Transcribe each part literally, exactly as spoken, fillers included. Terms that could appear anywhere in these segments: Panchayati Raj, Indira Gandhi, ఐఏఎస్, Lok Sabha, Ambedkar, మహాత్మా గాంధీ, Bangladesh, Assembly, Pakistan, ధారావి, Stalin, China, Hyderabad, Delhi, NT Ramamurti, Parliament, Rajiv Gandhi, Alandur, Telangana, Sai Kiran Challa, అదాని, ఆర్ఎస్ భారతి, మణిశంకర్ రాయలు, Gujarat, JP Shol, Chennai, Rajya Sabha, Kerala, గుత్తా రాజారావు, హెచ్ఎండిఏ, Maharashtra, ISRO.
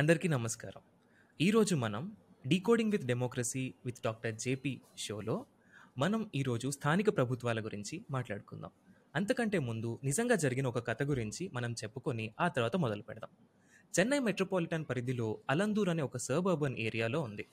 అందరికీ నమస్కారం. ఈరోజు మనం decoding with democracy with doctor JP షోలో మనం ఈరోజు స్థానిక ప్రభుత్వాల గురించి మాట్లాడుకుందాం. అంతకంటే ముందు నిజంగా జరిగిన ఒక కథ గురించి మనం చెప్పుకొని ఆ తర్వాత మొదలు పెడదాం. చెన్నై మెట్రోపాలిటన్ పరిధిలో అలందూర్ అనే ఒక సబర్బన్ ఏరియాలో ఉంది.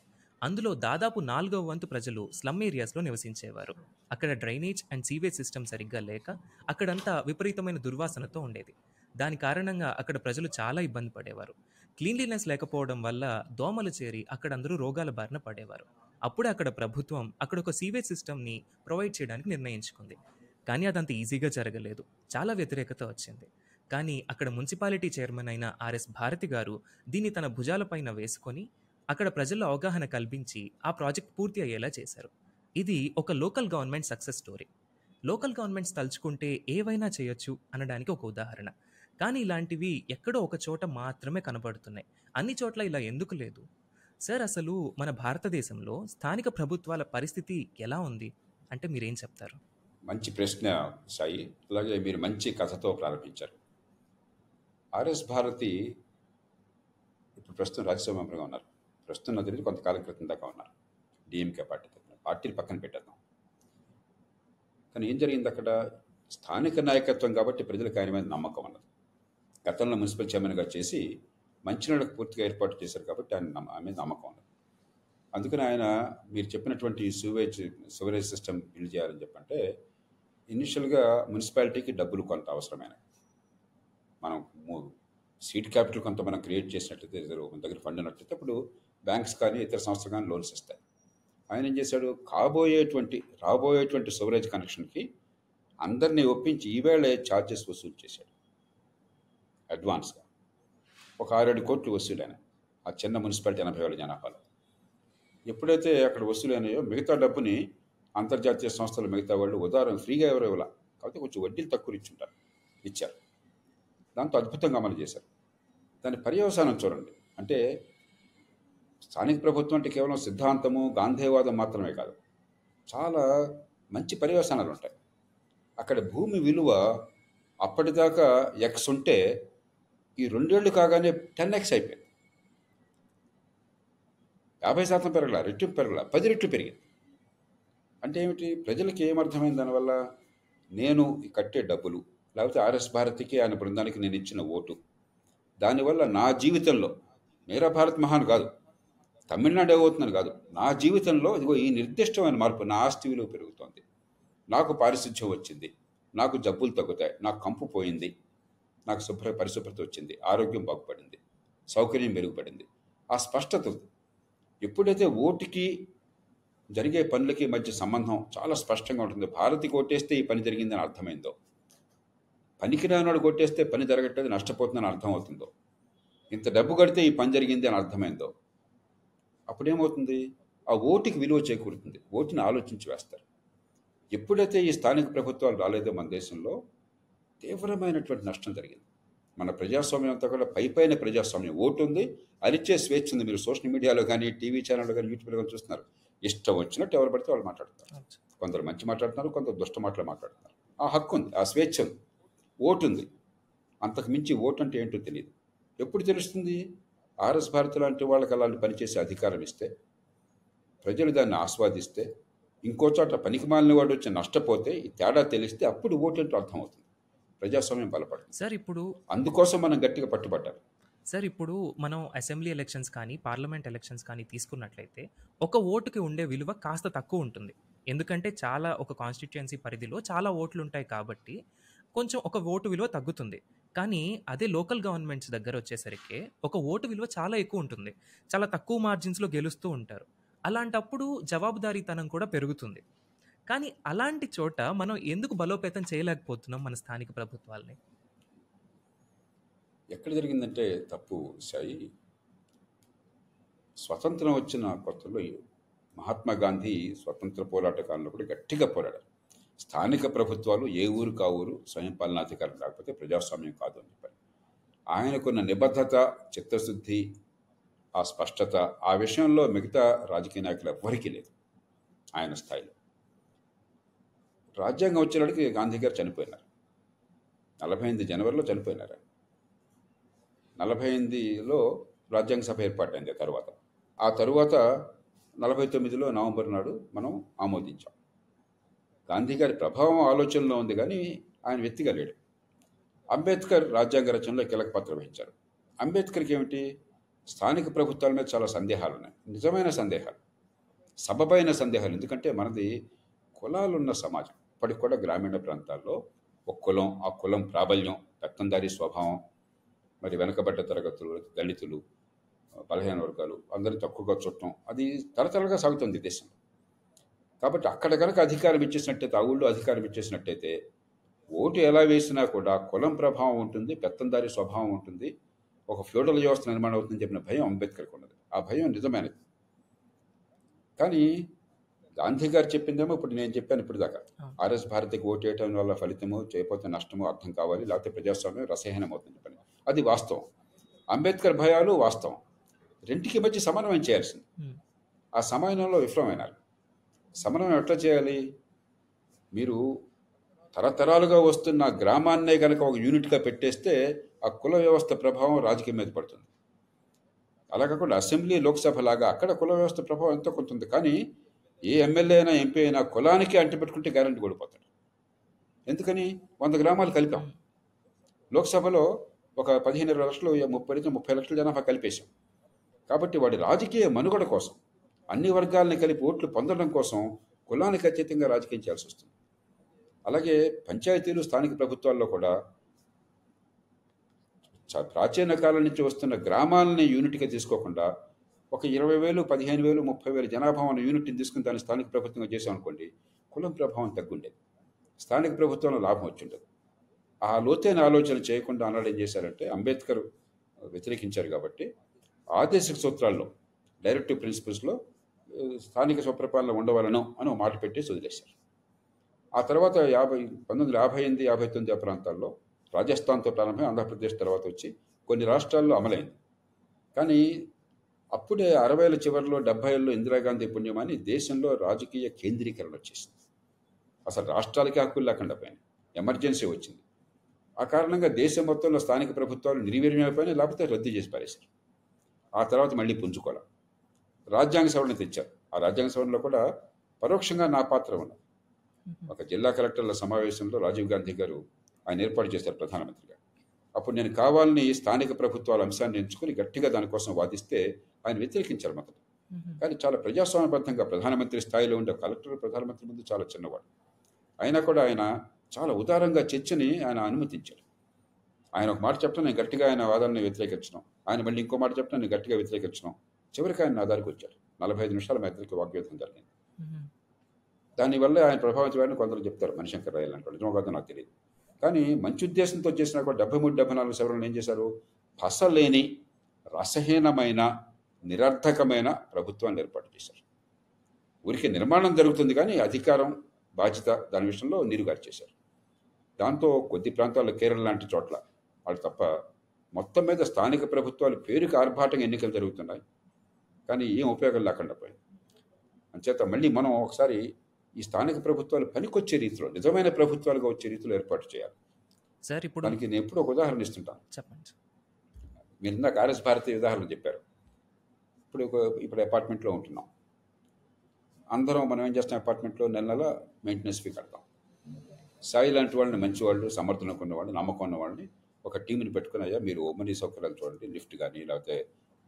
అందులో దాదాపు నాలుగవ వంతు ప్రజలు స్లమ్ ఏరియాస్లో నివసించేవారు. అక్కడ డ్రైనేజ్ అండ్ సీవేజ్ సిస్టమ్ సరిగ్గా లేక అక్కడంతా విపరీతమైన దుర్వాసనతో ఉండేది. దాని కారణంగా అక్కడ ప్రజలు చాలా ఇబ్బంది పడేవారు. క్లీన్లీనెస్ లేకపోవడం వల్ల దోమలు చేరి అక్కడ అందరూ రోగాల బారిన పడేవారు. అప్పుడే అక్కడ ప్రభుత్వం అక్కడ ఒక సీవేజ్ సిస్టమ్ని ప్రొవైడ్ చేయడానికి నిర్ణయించుకుంది. కానీ అదంత ఈజీగా జరగలేదు, చాలా వ్యతిరేకత వచ్చింది. కానీ అక్కడ మున్సిపాలిటీ చైర్మన్ అయిన ఆర్ఎస్ భారతి గారు దీన్ని తన భుజాలపైన వేసుకొని అక్కడ ప్రజల్లో అవగాహన కల్పించి ఆ ప్రాజెక్ట్ పూర్తి అయ్యేలా చేశారు. ఇది ఒక local government success story. Local governments తలుచుకుంటే ఏవైనా చేయొచ్చు అనడానికి ఒక ఉదాహరణ. కానీ ఇలాంటివి ఎక్కడో ఒక చోట మాత్రమే కనబడుతున్నాయి, అన్ని చోట్ల ఇలా ఎందుకు లేదు సార్? అసలు మన భారతదేశంలో స్థానిక ప్రభుత్వాల పరిస్థితి ఎలా ఉంది అంటే మీరేం చెప్తారు? మంచి ప్రశ్న సాయి. అలాగే మీరు మంచి కథతో ప్రారంభించారు. ఆర్ఎస్ భారతి ఇప్పుడు ప్రస్తుతం రాజ్యసభ మెంబర్గా ఉన్నారు. ప్రస్తుతం నా తెలియదు కొంతకాలం క్రితం దాకా ఉన్నారు డిఎంకే పార్టీ తరఫున. పార్టీని పక్కన పెట్టేద్దాం. కానీ ఏం జరిగింది, అక్కడ స్థానిక నాయకత్వం కాబట్టి ప్రజలకు ఆయన మీద నమ్మకం ఉన్నది. గతంలో మున్సిపల్ చైర్మన్గా చేసి మంచినీళ్ళకు పూర్తిగా ఏర్పాటు చేశారు కాబట్టి ఆయన ఆమె నమ్మకం ఉండదు. అందుకని ఆయన మీరు చెప్పినటువంటి సూవేజ్ సివరేజ్ సిస్టమ్ బిల్డ్ చేయాలని చెప్పంటే ఇనిషియల్గా మున్సిపాలిటీకి డబ్బులు కొంత అవసరమైన మనం సీడ్ క్యాపిటల్ కొంత మనం క్రియేట్ చేసినట్లయితే మన దగ్గర ఫండ్ ఉన్నట్లయితే అప్పుడు బ్యాంక్స్ కానీ ఇతర సంస్థలు కానీ లోన్స్ ఇస్తాయి. ఆయన ఏం చేశాడు, కాబోయేటువంటి రాబోయేటువంటి సివరేజ్ కనెక్షన్కి అందరినీ ఒప్పించి ఈవేళ ఛార్జెస్ వసూలు చేశాడు అడ్వాన్స్గా. ఒక ఆరేడు కోట్లు వసూలైన ఆ చిన్న మున్సిపాలిటీ ఎనభై వేల జనాభాలు ఎప్పుడైతే అక్కడ వసూలైనాయో మిగతా డబ్బుని అంతర్జాతీయ సంస్థలు మిగతా వాళ్ళు ఉదాహరణ ఫ్రీగా ఎవరు ఇవ్వాలి కాబట్టి కొంచెం వడ్డీలు తక్కువ ఇచ్చుంటారు, ఇచ్చారు. దాంతో అద్భుతంగా అమలు చేశారు. దాని పర్యవసానం చూడండి. అంటే స్థానిక ప్రభుత్వం అంటే కేవలం సిద్ధాంతము గాంధీవాదం మాత్రమే కాదు, చాలా మంచి పర్యవసానాలు ఉంటాయి. అక్కడ భూమి విలువ అప్పటిదాకా ఎక్స్ ఉంటే ఈ రెండేళ్లు కాగానే టెన్ ఎక్స్ అయిపోయింది. యాభై శాతం పెరగల, రెట్టింపు పెరగల, పది రెట్లు పెరిగింది. అంటే ఏమిటి, ప్రజలకి ఏమర్థమైంది దానివల్ల, నేను కట్టే డబ్బులు లేకపోతే ఆర్ఎస్ భారతికి ఆయన బృందానికి నేను ఇచ్చిన ఓటు దానివల్ల నా జీవితంలో, మేరా భారత్ మహాన్ కాదు, తమిళనాడు ఏమవుతుందని కాదు, నా జీవితంలో ఇదిగో ఈ నిర్దిష్టమైన మార్పు, నా ఆస్తి విలువ పెరుగుతోంది, నాకు పారిశుధ్యం వచ్చింది, నాకు జబ్బులు తగ్గుతాయి, నాకు కంపు పోయింది, నాకు శుభ్ర పరిశుభ్రత వచ్చింది, ఆరోగ్యం బాగుపడింది, సౌకర్యం మెరుగుపడింది. ఆ స్పష్టత ఎప్పుడైతే ఓటుకి జరిగే పనులకి మధ్య సంబంధం చాలా స్పష్టంగా ఉంటుంది. భారతి కొట్టేస్తే ఈ పని జరిగిందని అర్థమైందో, పనికిరానివాడు కొట్టేస్తే పని జరగట్లేదు నష్టపోతుందని అర్థమవుతుందో, ఇంత డబ్బు కడితే ఈ పని జరిగింది అని అర్థమైందో, అప్పుడేమవుతుంది, ఆ ఓటుకి విలువ చేకూరుతుంది, ఓటుని ఆలోచించి వేస్తారు. ఎప్పుడైతే ఈ స్థానిక ప్రభుత్వాలు రాలేదో మన దేశంలో తీవ్రమైనటువంటి నష్టం జరిగింది. మన ప్రజాస్వామ్యం అంతా కూడా పై పైన ప్రజాస్వామ్యం, ఓటు ఉంది, అరిచే స్వేచ్ఛ ఉంది. మీరు సోషల్ మీడియాలో కానీ టీవీ ఛానల్లో కానీ యూట్యూబ్లో కానీ చూస్తున్నారు, ఇష్టం వచ్చినట్టు ఎవరు పడితే వాళ్ళు మాట్లాడుతున్నారు. కొందరు మంచి మాట్లాడుతున్నారు, కొందరు దుష్ట మాటలు మాట్లాడుతున్నారు. ఆ హక్కు ఉంది, ఆ స్వేచ్ఛ ఉంది, ఓటు ఉంది. అంతకు మించి ఓటు అంటే ఏంటో తెలియదు. ఎప్పుడు తెలుస్తుంది, ఆర్ఎస్ భారతి లాంటి వాళ్ళకి అలాంటి పనిచేసే అధికారం ఇస్తే, ప్రజలు దాన్ని ఆస్వాదిస్తే, ఇంకో చోట పనికి మాలిన వాడు వచ్చి నష్టపోతే, ఈ తేడా తెలిస్తే అప్పుడు ఓటు ఏంటో అర్థమవుతుంది, ప్రజాస్వామ్యం బలపడుతుంది సార్. ఇప్పుడు అందుకోసం మనం గట్టిగా పట్టుబట్టాలి సార్. ఇప్పుడు మనం అసెంబ్లీ ఎలక్షన్స్ కానీ పార్లమెంట్ ఎలక్షన్స్ కానీ తీసుకున్నట్లయితే ఒక ఓటుకి ఉండే విలువ కాస్త తక్కువ ఉంటుంది. ఎందుకంటే చాలా ఒక కాన్స్టిట్యుయెన్సీ పరిధిలో చాలా ఓట్లు ఉంటాయి కాబట్టి కొంచెం ఒక ఓటు విలువ తగ్గుతుంది. కానీ అదే లోకల్ గవర్నమెంట్స్ దగ్గర వచ్చేసరికి ఒక ఓటు విలువ చాలా ఎక్కువ ఉంటుంది, చాలా తక్కువ మార్జిన్స్లో గెలుస్తూ ఉంటారు. అలాంటప్పుడు జవాబుదారీతనం కూడా పెరుగుతుంది. కానీ అలాంటి చోట మనం ఎందుకు బలోపేతం చేయలేకపోతున్నాం మన స్థానిక ప్రభుత్వాలని? ఎక్కడ జరిగిందంటే తప్పు సాయి, స్వతంత్రం వచ్చిన కొత్తలో మహాత్మా గాంధీ స్వతంత్ర పోరాట కాలంలో కూడా గట్టిగా పోరాడారు. స్థానిక ప్రభుత్వాలు ఏ ఊరు కా ఊరు స్వయం పాలనాధికారం కాకపోతే ప్రజాస్వామ్యం కాదు అని చెప్పారు. ఆయనకున్న నిబద్ధత, చిత్తశుద్ధి, ఆ స్పష్టత ఆ విషయంలో మిగతా రాజకీయ నాయకులు ఎవరికీ లేదు ఆయన స్థాయిలో. రాజ్యాంగం వచ్చేటికి గాంధీ గారు చనిపోయినారు, నలభై ఎనిమిది జనవరిలో చనిపోయినారు. నలభై ఎనిమిదిలో రాజ్యాంగ సభ ఏర్పాటైంది. తర్వాత ఆ తరువాత నలభై తొమ్మిదిలో నవంబర్ నాడు మనం ఆమోదించాం. గాంధీ గారి ప్రభావం ఆలోచనలో ఉంది కానీ ఆయన వ్యక్తిగా లేడు. అంబేద్కర్ రాజ్యాంగ రచనలో కీలక పాత్ర వహించారు. అంబేద్కర్కి ఏమిటి, స్థానిక ప్రభుత్వాల మీద చాలా సందేహాలు ఉన్నాయి, నిజమైన సందేహాలు, సబబైన సందేహాలు. ఎందుకంటే మనది కులాలున్న సమాజం. ఇప్పటికి కూడా గ్రామీణ ప్రాంతాల్లో ఒక కులం, ఆ కులం ప్రాబల్యం, పెత్తందారీ స్వభావం, మరి వెనకబడ్డ తరగతులు, దళితులు, బలహీన వర్గాలు అందరినీ తక్కువగా చూడటం, అది తరతరగా సాగుతుంది దేశంలో. కాబట్టి అక్కడ కనుక అధికారం ఇచ్చేసినట్టయితే, ఆ ఊళ్ళో అధికారం ఇచ్చేసినట్టయితే, ఓటు ఎలా వేసినా కూడా కులం ప్రభావం ఉంటుంది, పెత్తందారీ స్వభావం ఉంటుంది, ఒక ఫ్యూడల్ వ్యవస్థ నిర్మాణం అవుతుందని చెప్పిన భయం అంబేద్కర్కి ఉన్నది. ఆ భయం నిజమైనది. కానీ గాంధీ గారు చెప్పిందేమో ఇప్పుడు నేను చెప్పాను ఇప్పుడు దాకా, ఆర్ఎస్ భారతికి ఓటు వేయటం వల్ల ఫలితము, చేయకపోతే నష్టము అర్థం కావాలి, లేకపోతే ప్రజాస్వామ్యం రసహీనం అవుతుందని చెప్పాను. అది వాస్తవం. అంబేద్కర్ భయాలు వాస్తవం. రెంటికి మధ్య సమన్వయం చేయాల్సింది. ఆ సమన్వయంలో విఫలమైనారు. సమన్వయం ఎట్లా చేయాలి? మీరు తరతరాలుగా వస్తున్న గ్రామాన్నే కనుక ఒక యూనిట్గా పెట్టేస్తే ఆ కుల వ్యవస్థ ప్రభావం రాజకీయం మీద పడుతుంది. అలా కాకుండా అసెంబ్లీ, లోక్సభ లాగా అక్కడ కుల వ్యవస్థ ప్రభావం ఎంతో కొంత ఉంది. కానీ ఏ ఎమ్మెల్యే అయినా, ఎంపీ అయినా కులానికి అంటిపెట్టుకుంటే గ్యారంటీ కూడిపోతాడు. ఎందుకని? వంద గ్రామాలు కలిపాం. లోక్సభలో ఒక పదిహేను ఇరవై లక్షలు, ముప్పై నుంచి ముప్పై లక్షల జనాభా కలిపేశాం. కాబట్టి వాడి రాజకీయ మనుగడ కోసం, అన్ని వర్గాలని కలిపి ఓట్లు పొందడం కోసం కులానికి అత్యధికంగా రాజకీయం చేయాల్సి వస్తుంది. అలాగే పంచాయతీలు, స్థానిక ప్రభుత్వాల్లో కూడా ప్రాచీన కాలం నుంచి వస్తున్న గ్రామాలని యూనిట్గా తీసుకోకుండా ఒక ఇరవై వేలు, పదిహేను వేలు, ముప్పై వేలు జనాభా ఉన్న యూనిట్ని తీసుకుని దాన్ని స్థానిక ప్రభుత్వంగా చేసామనుకోండి, కులం ప్రభావం తగ్గుండేది, స్థానిక ప్రభుత్వంలో లాభం వచ్చిండదు. ఆ లోతైన ఆలోచన చేయకుండా అన్నాడు. ఏం చేశారంటే, అంబేద్కర్ వ్యతిరేకించారు కాబట్టి ఆదేశిక సూత్రాల్లో, డైరెక్టివ్ ప్రిన్సిపల్స్లో స్థానిక స్వపరిపాలన ఉండవలను అని మాట పెట్టేసి వదిలేశారు. ఆ తర్వాత యాభై పంతొమ్మిది వందల యాభై ఎనిమిది యాభై తొమ్మిది ఆ ప్రాంతాల్లో రాజస్థాన్తో ప్రారంభమై ఆంధ్రప్రదేశ్ తర్వాత వచ్చి కొన్ని రాష్ట్రాల్లో అమలైంది. కానీ అప్పుడే అరవైల చివరిలో, డెబ్బైల్లో ఇందిరాగాంధీ పుణ్యమాని దేశంలో రాజకీయ కేంద్రీకరణ వచ్చేసింది. అసలు రాష్ట్రాలకి హక్కులు లేకుండా పోయింది, ఎమర్జెన్సీ వచ్చింది. ఆ కారణంగా దేశం మొత్తంలో స్థానిక ప్రభుత్వాలు నిర్వీర్యమైపోయినాయి, లేకపోతే రద్దు చేసి పారేశారు. ఆ తర్వాత మళ్ళీ పుంజుకోవాలి. రాజ్యాంగ సవరణ తెచ్చారు. ఆ రాజ్యాంగ సవరణలో కూడా పరోక్షంగా నా పాత్ర ఉన్నది. ఒక జిల్లా కలెక్టర్ల సమావేశంలో రాజీవ్ గాంధీ గారు ఆయన ఏర్పాటు చేశారు ప్రధానమంత్రిగా. అప్పుడు నేను కావాలని స్థానిక ప్రభుత్వాల అంశాన్ని ఎంచుకుని గట్టిగా దానికోసం వాదిస్తే ఆయన వ్యతిరేకించారు మొదట. కానీ చాలా ప్రజాస్వామ్యబద్ధంగా ప్రధానమంత్రి స్థాయిలో ఉండే కలెక్టర్ ప్రధానమంత్రి ముందు చాలా చిన్నవాడు అయినా కూడా ఆయన చాలా ఉదారంగా చర్చని ఆయన అనుమతించారు. ఆయన ఒక మాట చెప్పడం, నేను గట్టిగా ఆయన వాదనని వ్యతిరేకించడం, ఆయన మళ్ళీ ఇంకో మాట చెప్పడం, నేను గట్టిగా వ్యతిరేకించడం, చివరికి ఆయన నా దారికి వచ్చారు. నలభై ఐదు నిమిషాల మా ఇద్దరికి వాగ్యుద్ధం జరిగింది. దానివల్ల ఆయన ప్రభావితమైన కొందరు చెప్తారు మణిశంకర్ రాయలు అంటారు, నిజమో కాదో నాకు తెలియదు. కానీ మంచి ఉద్దేశంతో చేసినా కూడా డెబ్బై మూడు డెబ్బై నాలుగు సవరణలు ఏం చేశారు, అసలేని రసహీనమైన నిరర్థకమైన ప్రభుత్వాన్ని ఏర్పాటు చేశారు. ఊరికి నిర్మాణం జరుగుతుంది కానీ అధికారం, బాధ్యత దాని విషయంలో నీరుగారు చేశారు. దాంతో కొద్ది ప్రాంతాల్లో, కేరళ లాంటి చోట్ల వాళ్ళు తప్ప, మొత్తం మీద స్థానిక ప్రభుత్వాలు పేరుకి ఆర్భాటంగా ఎన్నికలు జరుగుతున్నాయి కానీ ఏం ఉపయోగం లేకుండా పోయింది. అంచేత మళ్ళీ మనం ఒకసారి ఈ స్థానిక ప్రభుత్వాలు పనికొచ్చే రీతిలో, నిజమైన ప్రభుత్వాలుగా వచ్చే రీతిలో ఏర్పాటు చేయాలి సార్. ఇప్పుడు దానికి నేను ఎప్పుడు ఒక ఉదాహరణ ఇస్తుంటాను, చెప్పండి. మీరు ఇందాక ఆర్ఎస్ భారతి ఉదాహరణ చెప్పారు. ఇప్పుడు ఇప్పుడు అపార్ట్మెంట్లో ఉంటున్నాం అందరం. మనం ఏం చేస్తాం, అపార్ట్మెంట్లో నెల నెల మెయింటెనెన్స్ ఫీ కడతాం. సాయి లాంటి వాళ్ళని, మంచి వాళ్ళు, సమర్థనకు ఉన్నవాళ్ళు, నమ్మకం ఉన్నవాళ్ళని ఒక టీంని పెట్టుకుని, అయ్యా మీరు ఓమనీ సౌకర్యాలు చూడండి, లిఫ్ట్ కానీ, లేకపోతే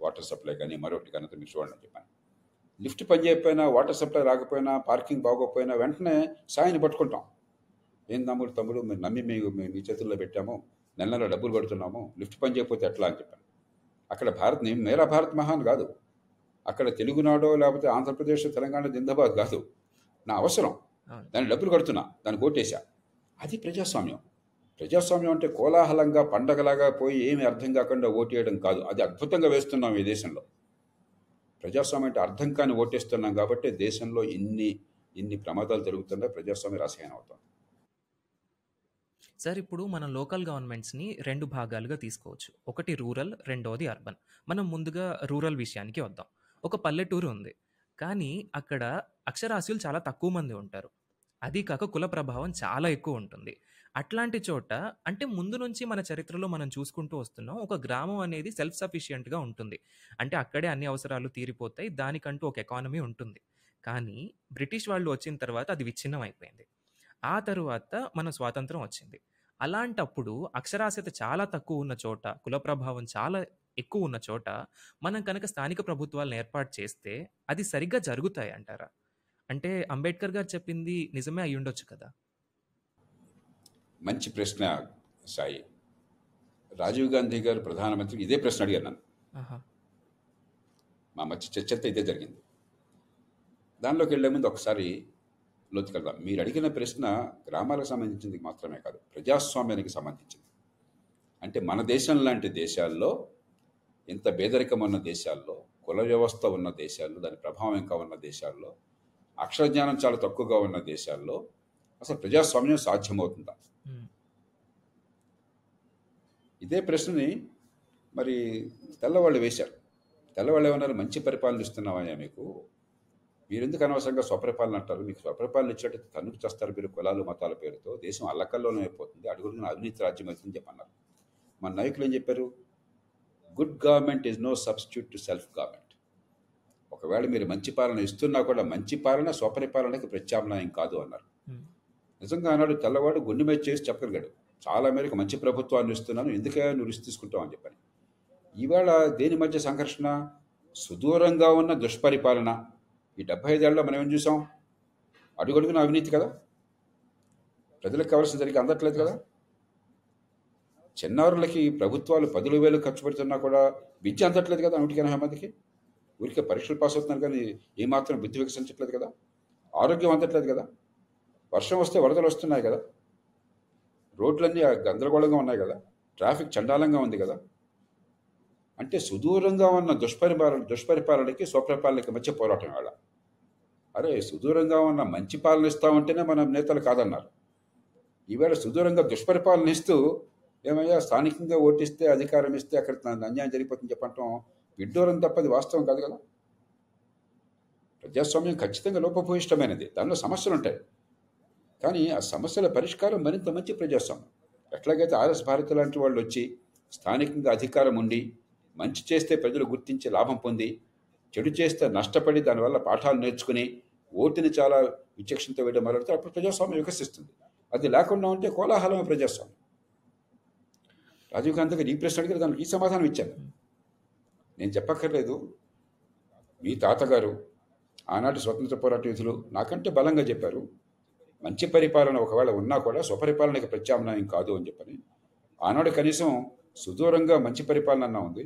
వాటర్ సప్లై కానీ, మరొకటి కానీ మీరు చూడండి అని చెప్పాను. లిఫ్ట్ పని చేయకపోయినా, వాటర్ సప్లై రాకపోయినా, పార్కింగ్ బాగోకపోయినా వెంటనే సాయిని పట్టుకుంటాం. ఏం తమ్ముడు, తమ్ముడు మీరు నమ్మి మేము మీ చేతుల్లో పెట్టాము, నెల నెల డబ్బులు కడుతున్నాము, లిఫ్ట్ పని చేయకపోతే ఎట్లా అని చెప్పాను. అక్కడ భారత్ మేరా భారత్ మహాన్ కాదు, అక్కడ తెలుగునాడో లేకపోతే ఆంధ్రప్రదేశ్, తెలంగాణ, జిందాబాద్ కాదు, నా అవసరం, దాని డబ్బులు కడుతున్నా, దాన్ని ఓటేసా. అది ప్రజాస్వామ్యం. ప్రజాస్వామ్యం అంటే కోలాహలంగా పండగలాగా పోయి ఏమి అర్థం కాకుండా ఓటు వేయడం కాదు. అది అద్భుతంగా వేస్తున్నాం ఈ దేశంలో. ప్రజాస్వామ్యం అంటే అర్థం కాని ఓటేస్తున్నాం. కాబట్టి దేశంలో ఇన్ని ఇన్ని ప్రమాదాలు జరుగుతున్నాయి, ప్రజాస్వామ్యం రసాయనం అవుతుంది సార్. ఇప్పుడు మనం లోకల్ గవర్నమెంట్స్ని రెండు భాగాలుగా తీసుకోవచ్చు, ఒకటి రూరల్, రెండోది అర్బన్. మనం ముందుగా రూరల్ విషయానికి వద్దాం. ఒక పల్లెటూరు ఉంది కానీ అక్కడ అక్షరాస్యులు చాలా తక్కువ మంది ఉంటారు, అదీ కాక కుల ప్రభావం చాలా ఎక్కువ ఉంటుంది. అట్లాంటి చోట అంటే ముందు నుంచి మన చరిత్రలో మనం చూసుకుంటూ వస్తున్నాం, ఒక గ్రామం అనేది సెల్ఫ్ సఫిషియెంట్గా ఉంటుంది, అంటే అక్కడే అన్ని అవసరాలు తీరిపోతాయి, దానికంటూ ఒక ఎకానమీ ఉంటుంది. కానీ బ్రిటిష్ వాళ్ళు వచ్చిన తర్వాత అది విచ్ఛిన్నం అయిపోయింది. ఆ తర్వాత మన స్వాతంత్రం వచ్చింది. అలాంటప్పుడు అక్షరాస్యత చాలా తక్కువ ఉన్న చోట, కుల ప్రభావం చాలా ఎక్కువ ఉన్న చోట మనం కనుక స్థానిక ప్రభుత్వాలను ఏర్పాటు చేస్తే అది సరిగ్గా జరుగుతాయి అంటారా? అంటే అంబేద్కర్ గారు చెప్పింది నిజమే అయి ఉండొచ్చు కదా? మంచి ప్రశ్న సాయి. రాజీవ్ గాంధీ గారు ప్రధానమంత్రి ఇదే ప్రశ్న అడిగారు నన్ను. మా మధ్య చర్చ ఇదే జరిగింది. దానిలోకి వెళ్లే ముందు ఒకసారి లోతుకి వెళ్దాం. మీరు అడిగిన ప్రశ్న గ్రామాలకు సంబంధించింది మాత్రమే కాదు, ప్రజాస్వామ్యానికి సంబంధించింది. అంటే మన దేశం లాంటి దేశాల్లో, ఎంత పేదరికం ఉన్న దేశాల్లో, కుల వ్యవస్థ ఉన్న దేశాల్లో, దాని ప్రభావం ఇంకా ఉన్న దేశాల్లో, అక్షర జ్ఞానం చాలా తక్కువగా ఉన్న దేశాల్లో అసలు ప్రజాస్వామ్యం సాధ్యమవుతుందా? ఇదే ప్రశ్నని మరి తెల్లవాళ్ళు వేశారు. తెల్లవాళ్ళు ఏమన్నారు, మంచి పరిపాలన ఇస్తున్నామయ్యా మీకు, మీరెందుకు అనవసరంగా స్వపరిపాలన అంటారు, మీకు స్వపరిపాలన ఇచ్చేటట్టు తన్నుకు చేస్తారు మీరు కులాలు మతాల పేరుతో, దేశం అల్లకల్లోనే అయిపోతుంది, అడుగుడుగున అవినీతి రాజ్యం అవుతుందని చెప్పన్నారు. మన నాయకులు ఏం చెప్పారు, good government is no substitute to self government. ఒకవేళ మీరు మంచి పాలన ఇస్తున్నా కూడా మంచి పాలన స్వపరిపాలనకి ప్రత్యామ్నాయం కాదు అన్నారు. నిజంగా అన్నాడు తెల్లవాడు గుండె మీద చేసి చెప్పగలిగాడు, చాలా మేరకు మంచి ప్రభుత్వాన్ని ఇస్తున్నాను, ఎందుకే నువ్వు రిస్క్ తీసుకుంటావు అని చెప్పని. ఈవేళ దేని మధ్య సంఘర్షణ, సుదూరంగా ఉన్న దుష్పరిపాలన. ఈ డెబ్బై ఐదేళ్ళలో మనం ఏం చూసాం, అడుగడుగున అవినీతి కదా, ప్రజలకు కావాల్సిన సరిగ్గా అందట్లేదు కదా, చిన్నారులకి ప్రభుత్వాలు పదుల వేలు ఖర్చు పెడుతున్నా కూడా విద్య అందట్లేదు కదా, నూటికైనా మందికి ఊరికే పరీక్షలు పాస్ అవుతున్నారు కానీ ఏమాత్రం బుద్ధి వికసించట్లేదు కదా, ఆరోగ్యం అందట్లేదు కదా, వర్షం వస్తే వరదలు వస్తున్నాయి కదా, రోడ్లన్నీ గందరగోళంగా ఉన్నాయి కదా, ట్రాఫిక్ చండాలంగా ఉంది కదా. అంటే సుదూరంగా ఉన్న దుష్పరిపాలన దుష్పరిపాలనకి స్వపరిపాలనకి మధ్య పోరాటం. వాళ్ళ అరే సుదూరంగా ఉన్న మంచి పాలన ఇస్తామంటేనే మన నేతలు కాదన్నారు. ఈవేళ సుదూరంగా దుష్పరిపాలన ఇస్తూ ఏమయ్యా స్థానికంగా ఓటిస్తే అధికారం ఇస్తే అక్కడ అన్యాయం జరిగిపోతుందని చెప్పటం విడ్డూరం తప్పది వాస్తవం కాదు కదా. ప్రజాస్వామ్యం ఖచ్చితంగా లోపభూయిష్టమైనది, దానిలో సమస్యలు ఉంటాయి, కానీ ఆ సమస్యల పరిష్కారం మరింత మంచి ప్రజాస్వామ్యం. ఎట్లాగైతే ఆర్ఎస్ భారతి లాంటి వాళ్ళు వచ్చి స్థానికంగా అధికారం ఉండి మంచి చేస్తే ప్రజలు గుర్తించి లాభం పొంది, చెడు చేస్తే నష్టపడి దానివల్ల పాఠాలు నేర్చుకుని ఓటుని చాలా విచక్షణతో వేయడం మొదలెడితే అప్పుడు ప్రజాస్వామ్యం వికసిస్తుంది. అది లేకుండా ఉంటే కోలాహలమే ప్రజాస్వామ్యం. రాజీవ్ గాంధీ గారు ఈ ప్రశ్న అడిగారు, దానికి ఈ సమాధానం ఇచ్చాను. నేను చెప్పక్కర్లేదు, మీ తాతగారు ఆనాటి స్వతంత్ర పోరాట యోధులు నాకంటే బలంగా చెప్పారు, మంచి పరిపాలన ఒకవేళ ఉన్నా కూడా స్వపరిపాలనకి ప్రత్యామ్నాయం కాదు అని చెప్పని. ఆనాడు కనీసం సుదూరంగా మంచి పరిపాలన అన్నా ఉంది,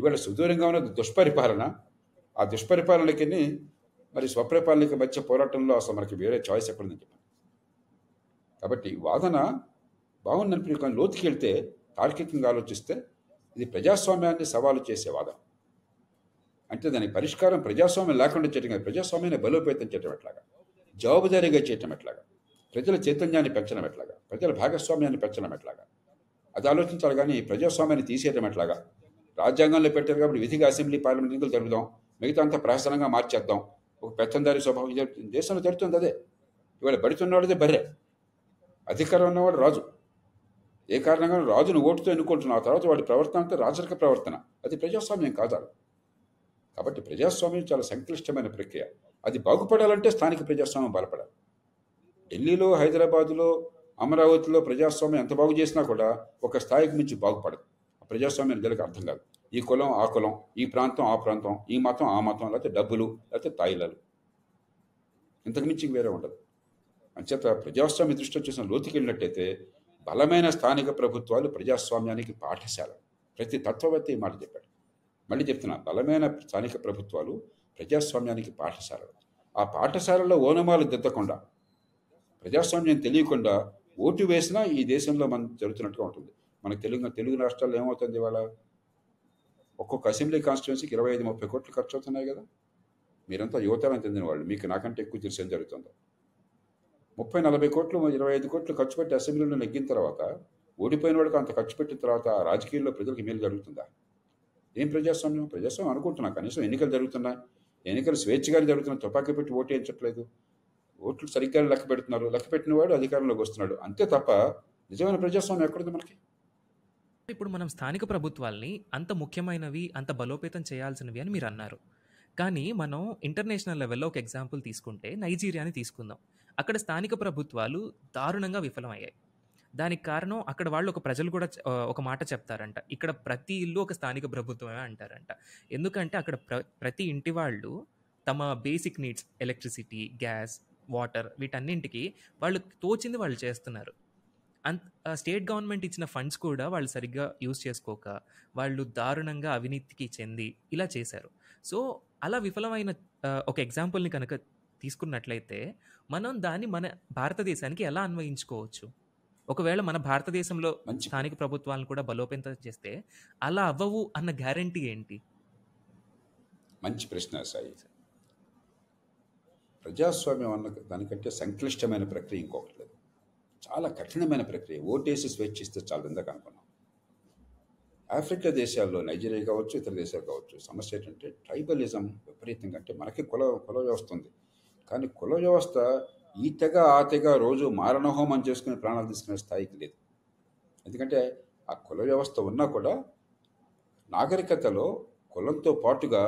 ఇవాళ సుదూరంగా ఉన్న దుష్పరిపాలన, ఆ దుష్పరిపాలనకి మరి స్వపరిపాలనకి మధ్య పోరాటంలో అసలు మనకి వేరే చాయిస్ ఎక్కడుందని చెప్పాను. కాబట్టి వాదన బాగుందనిపించి కానీ లోతుకి వెళ్తే తార్కికంగా ఆలోచిస్తే ఇది ప్రజాస్వామ్యాన్ని సవాలు చేసే వాదన. అంటే దాని పరిష్కారం ప్రజాస్వామ్యం లేకుండా చేయటం కాదు, ప్రజాస్వామ్యాన్ని బలోపేతం చేయటం ఎట్లాగా, జవాబుదారీగా చేయటం ఎట్లాగా, ప్రజల చైతన్యాన్ని పెంచడం ఎట్లాగా, ప్రజల భాగస్వామ్యాన్ని పెంచడం ఎట్లాగా అది ఆలోచించాలి, కానీ ప్రజాస్వామ్యాన్ని తీసేయడం ఎట్లాగా. రాజ్యాంగంలో పెట్టారు కాబట్టి విధిగా అసెంబ్లీ పార్లమెంట్ ఎన్నికలు జరుగుదాం, మిగతా అంతా ప్రహసనంగా మార్చేద్దాం, ఒక పెత్తందారి స్వభావం దేశంలో జరుగుతుంది. అదే ఇవాళ బడుతున్నవాడిదే బర్రె, అధికారం ఉన్నవాడు రాజు. ఏ కారణంగా రాజును ఓటుతో ఎన్నుకుంటున్నావు, ఆ తర్వాత వాడి ప్రవర్తన అంటే రాజరిక ప్రవర్తన, అది ప్రజాస్వామ్యం కాదు. కాబట్టి ప్రజాస్వామ్యం చాలా సంక్లిష్టమైన ప్రక్రియ, అది బాగుపడాలంటే స్థానిక ప్రజాస్వామ్యం బలపడాలి. ఢిల్లీలో, హైదరాబాదులో, అమరావతిలో ప్రజాస్వామ్యం ఎంత బాగు చేసినా కూడా ఒక స్థాయికి మించి బాగుపడదు, ఆ ప్రజాస్వామ్యం నిజానికి అర్థం కాదు. ఈ కులం ఆ కులం, ఈ ప్రాంతం ఆ ప్రాంతం, ఈ మతం ఆ మతం, లేకపోతే డబ్బులు, లేకపోతే తాయిలాలు, ఇంతకుమించి వేరే ఉండదు. అంచేత ప్రజాస్వామ్య దృష్టి వచ్చేసిన లోతుకి వెళ్ళినట్టయితే బలమైన స్థానిక ప్రభుత్వాలు ప్రజాస్వామ్యానికి పాఠశాల. ప్రతి తత్వవేత్త ఈ మాట చెప్పాడు, మళ్ళీ చెప్తున్నా, బలమైన స్థానిక ప్రభుత్వాలు ప్రజాస్వామ్యానికి పాఠశాలలు. ఆ పాఠశాలలో ఓనమాలు దిద్దకుండా, ప్రజాస్వామ్యం తెలియకుండా ఓటు వేసినా ఈ దేశంలో మనం జరుగుతున్నట్టుగా ఉంటుంది. మన తెలుగు తెలుగు రాష్ట్రాల్లో ఏమవుతుంది, ఇవాళ ఒక్కొక్క అసెంబ్లీ కాన్స్టిట్యున్సీకి ఇరవై ఐదు ముప్పై కోట్లు ఖర్చు అవుతున్నాయి కదా. మీరంతా యువతరం చెందిన వాళ్ళు, మీకు నాకంటే ఎక్కువ తెలిసి ఏం జరుగుతుందో. ముప్పై నలభై కోట్లు ఇరవై ఐదు కోట్లు ఖర్చు పెట్టి అసెంబ్లీలో నెగ్గిన తర్వాత ఓడిపోయిన వాడికి అంత ఖర్చు పెట్టిన తర్వాత ఆ రాజకీయాల్లో ప్రజలకు మేలు జరుగుతుందా? ఏం ప్రజాస్వామ్యం? ప్రజాస్వామ్యం అనుకుంటున్నా, కనీసం ఎన్నికలు జరుగుతున్నాయి, ఎన్నికలు స్వేచ్ఛగానే జరుగుతున్నాయి, తుపాకీ పెట్టి ఓటు వేయించట్లేదు, ఓట్లు సరిగ్గా లెక్క పెడుతున్నారు, లెక్క పెట్టిన వాడు అధికారంలోకి వస్తున్నాడు, అంతే తప్ప నిజమైన ప్రజాస్వామ్యం ఎక్కడుంది మనకి? ఇప్పుడు మనం స్థానిక ప్రభుత్వాల్ని అంత ముఖ్యమైనవి, అంత బలోపేతం చేయాల్సినవి అని మీరు అన్నారు. కానీ మనం ఇంటర్నేషనల్ లెవెల్లో ఒక ఎగ్జాంపుల్ తీసుకుంటే నైజీరియాని తీసుకుందాం. అక్కడ స్థానిక ప్రభుత్వాలు దారుణంగా విఫలమయ్యాయి. దానికి కారణం అక్కడ వాళ్ళు ఒక ప్రజలు కూడా ఒక మాట చెప్తారంట, ఇక్కడ ప్రతి ఇల్లు ఒక స్థానిక ప్రభుత్వమే అంటారంట. ఎందుకంటే అక్కడ ప్ర ప్రతి ఇంటి వాళ్ళు తమ basic needs, electricity, gas, water, వీటన్నింటికి వాళ్ళు తోచింది వాళ్ళు చేస్తున్నారు. అంత్ స్టేట్ గవర్నమెంట్ ఇచ్చిన ఫండ్స్ కూడా వాళ్ళు సరిగ్గా యూజ్ చేసుకోక వాళ్ళు దారుణంగా అవినీతికి చెంది ఇలా చేశారు. సో అలా విఫలమైన ఒక ఎగ్జాంపుల్ని కనుక తీసుకున్నట్లయితే మనం దాన్ని మన భారతదేశానికి ఎలా అన్వయించుకోవచ్చు? ఒకవేళ మన భారతదేశంలో స్థానిక ప్రభుత్వాలను కూడా బలోపేతం చేస్తే అలా అవ్వవు అన్న గ్యారంటీ ఏంటి? మంచి ప్రశ్న సాయి. ప్రజాస్వామ్యం అన్న దానికంటే సంక్లిష్టమైన ప్రక్రియ ఇంకొకటి లేదు, చాలా కఠినమైన ప్రక్రియ. ఓటేసి స్వేచ్ఛిస్తే చాలా ఇందాక అనుకున్నాం. ఆఫ్రికా దేశాల్లో, నైజీరియా కావచ్చు, ఇతర దేశాలు కావచ్చు, సమస్య ఏంటంటే ట్రైబలిజం విపరీతంగా. అంటే మనకి కుల కుల వ్యవస్థ ఉంది, కానీ కుల వ్యవస్థ ఈ తెగ ఆ తెగ రోజు మారణహోమం చేసుకుని ప్రాణాలు తీసుకునే స్థాయికి లేదు. ఎందుకంటే ఆ కుల వ్యవస్థ ఉన్నా కూడా నాగరికతలో కులంతో పాటుగా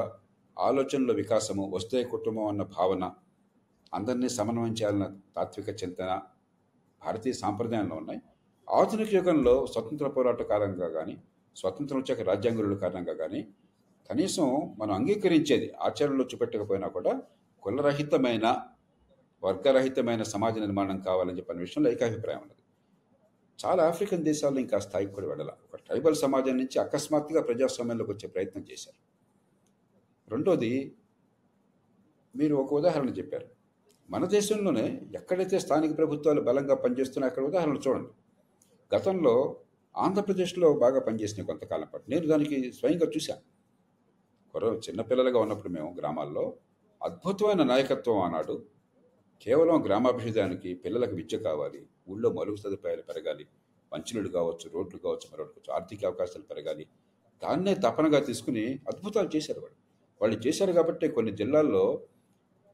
ఆలోచనల వికాసము, వస్తే కుటుంబం అన్న భావన, అందరినీ సమన్వయం చేయాలన్న తాత్విక చింతన భారతీయ సాంప్రదాయంలో ఉన్నాయి. ఆధునిక యుగంలో స్వతంత్ర పోరాట కారణంగా కానీ, స్వతంత్రం వచ్చాక రాజ్యాంగుల కారణంగా కానీ, కనీసం మనం అంగీకరించేది ఆచరణలో చూపెట్టకపోయినా కూడా కులరహితమైన, వర్గరహితమైన సమాజ నిర్మాణం కావాలని చెప్పిన విషయంలో ఏకాభిప్రాయం ఉన్నది. చాలా ఆఫ్రికన్ దేశాల్లో ఇంకా స్థాయికి కూడా వెళ్ళాలి. ఒక ట్రైబల్ సమాజం నుంచి అకస్మాత్తుగా ప్రజాస్వామ్యంలోకి వచ్చే ప్రయత్నం చేశారు. రెండోది, మీరు ఒక ఉదాహరణ చెప్పారు. మన దేశంలోనే ఎక్కడైతే స్థానిక ప్రభుత్వాలు బలంగా పనిచేస్తున్నాయో అక్కడ ఉదాహరణలు చూడండి. గతంలో ఆంధ్రప్రదేశ్లో బాగా పనిచేసినాయి కొంతకాలం పాటు. నేను దానికి స్వయంగా చూశాను. కొర చిన్నపిల్లలుగా ఉన్నప్పుడు మేము గ్రామాల్లో అద్భుతమైన నాయకత్వం ఆనాడు. కేవలం గ్రామాభివృద్ధానికి, పిల్లలకు విద్య కావాలి, ఊళ్ళో మరుగు సదుపాయాలు పెరగాలి, మంచినీళ్ళు కావచ్చు, రోడ్లు కావచ్చు, మరొకటి కావచ్చు, ఆర్థిక అవకాశాలు పెరగాలి, దాన్నే తపనగా తీసుకుని అద్భుతాలు చేశారు. వాళ్ళు వాళ్ళు చేశారు కాబట్టి కొన్ని జిల్లాల్లో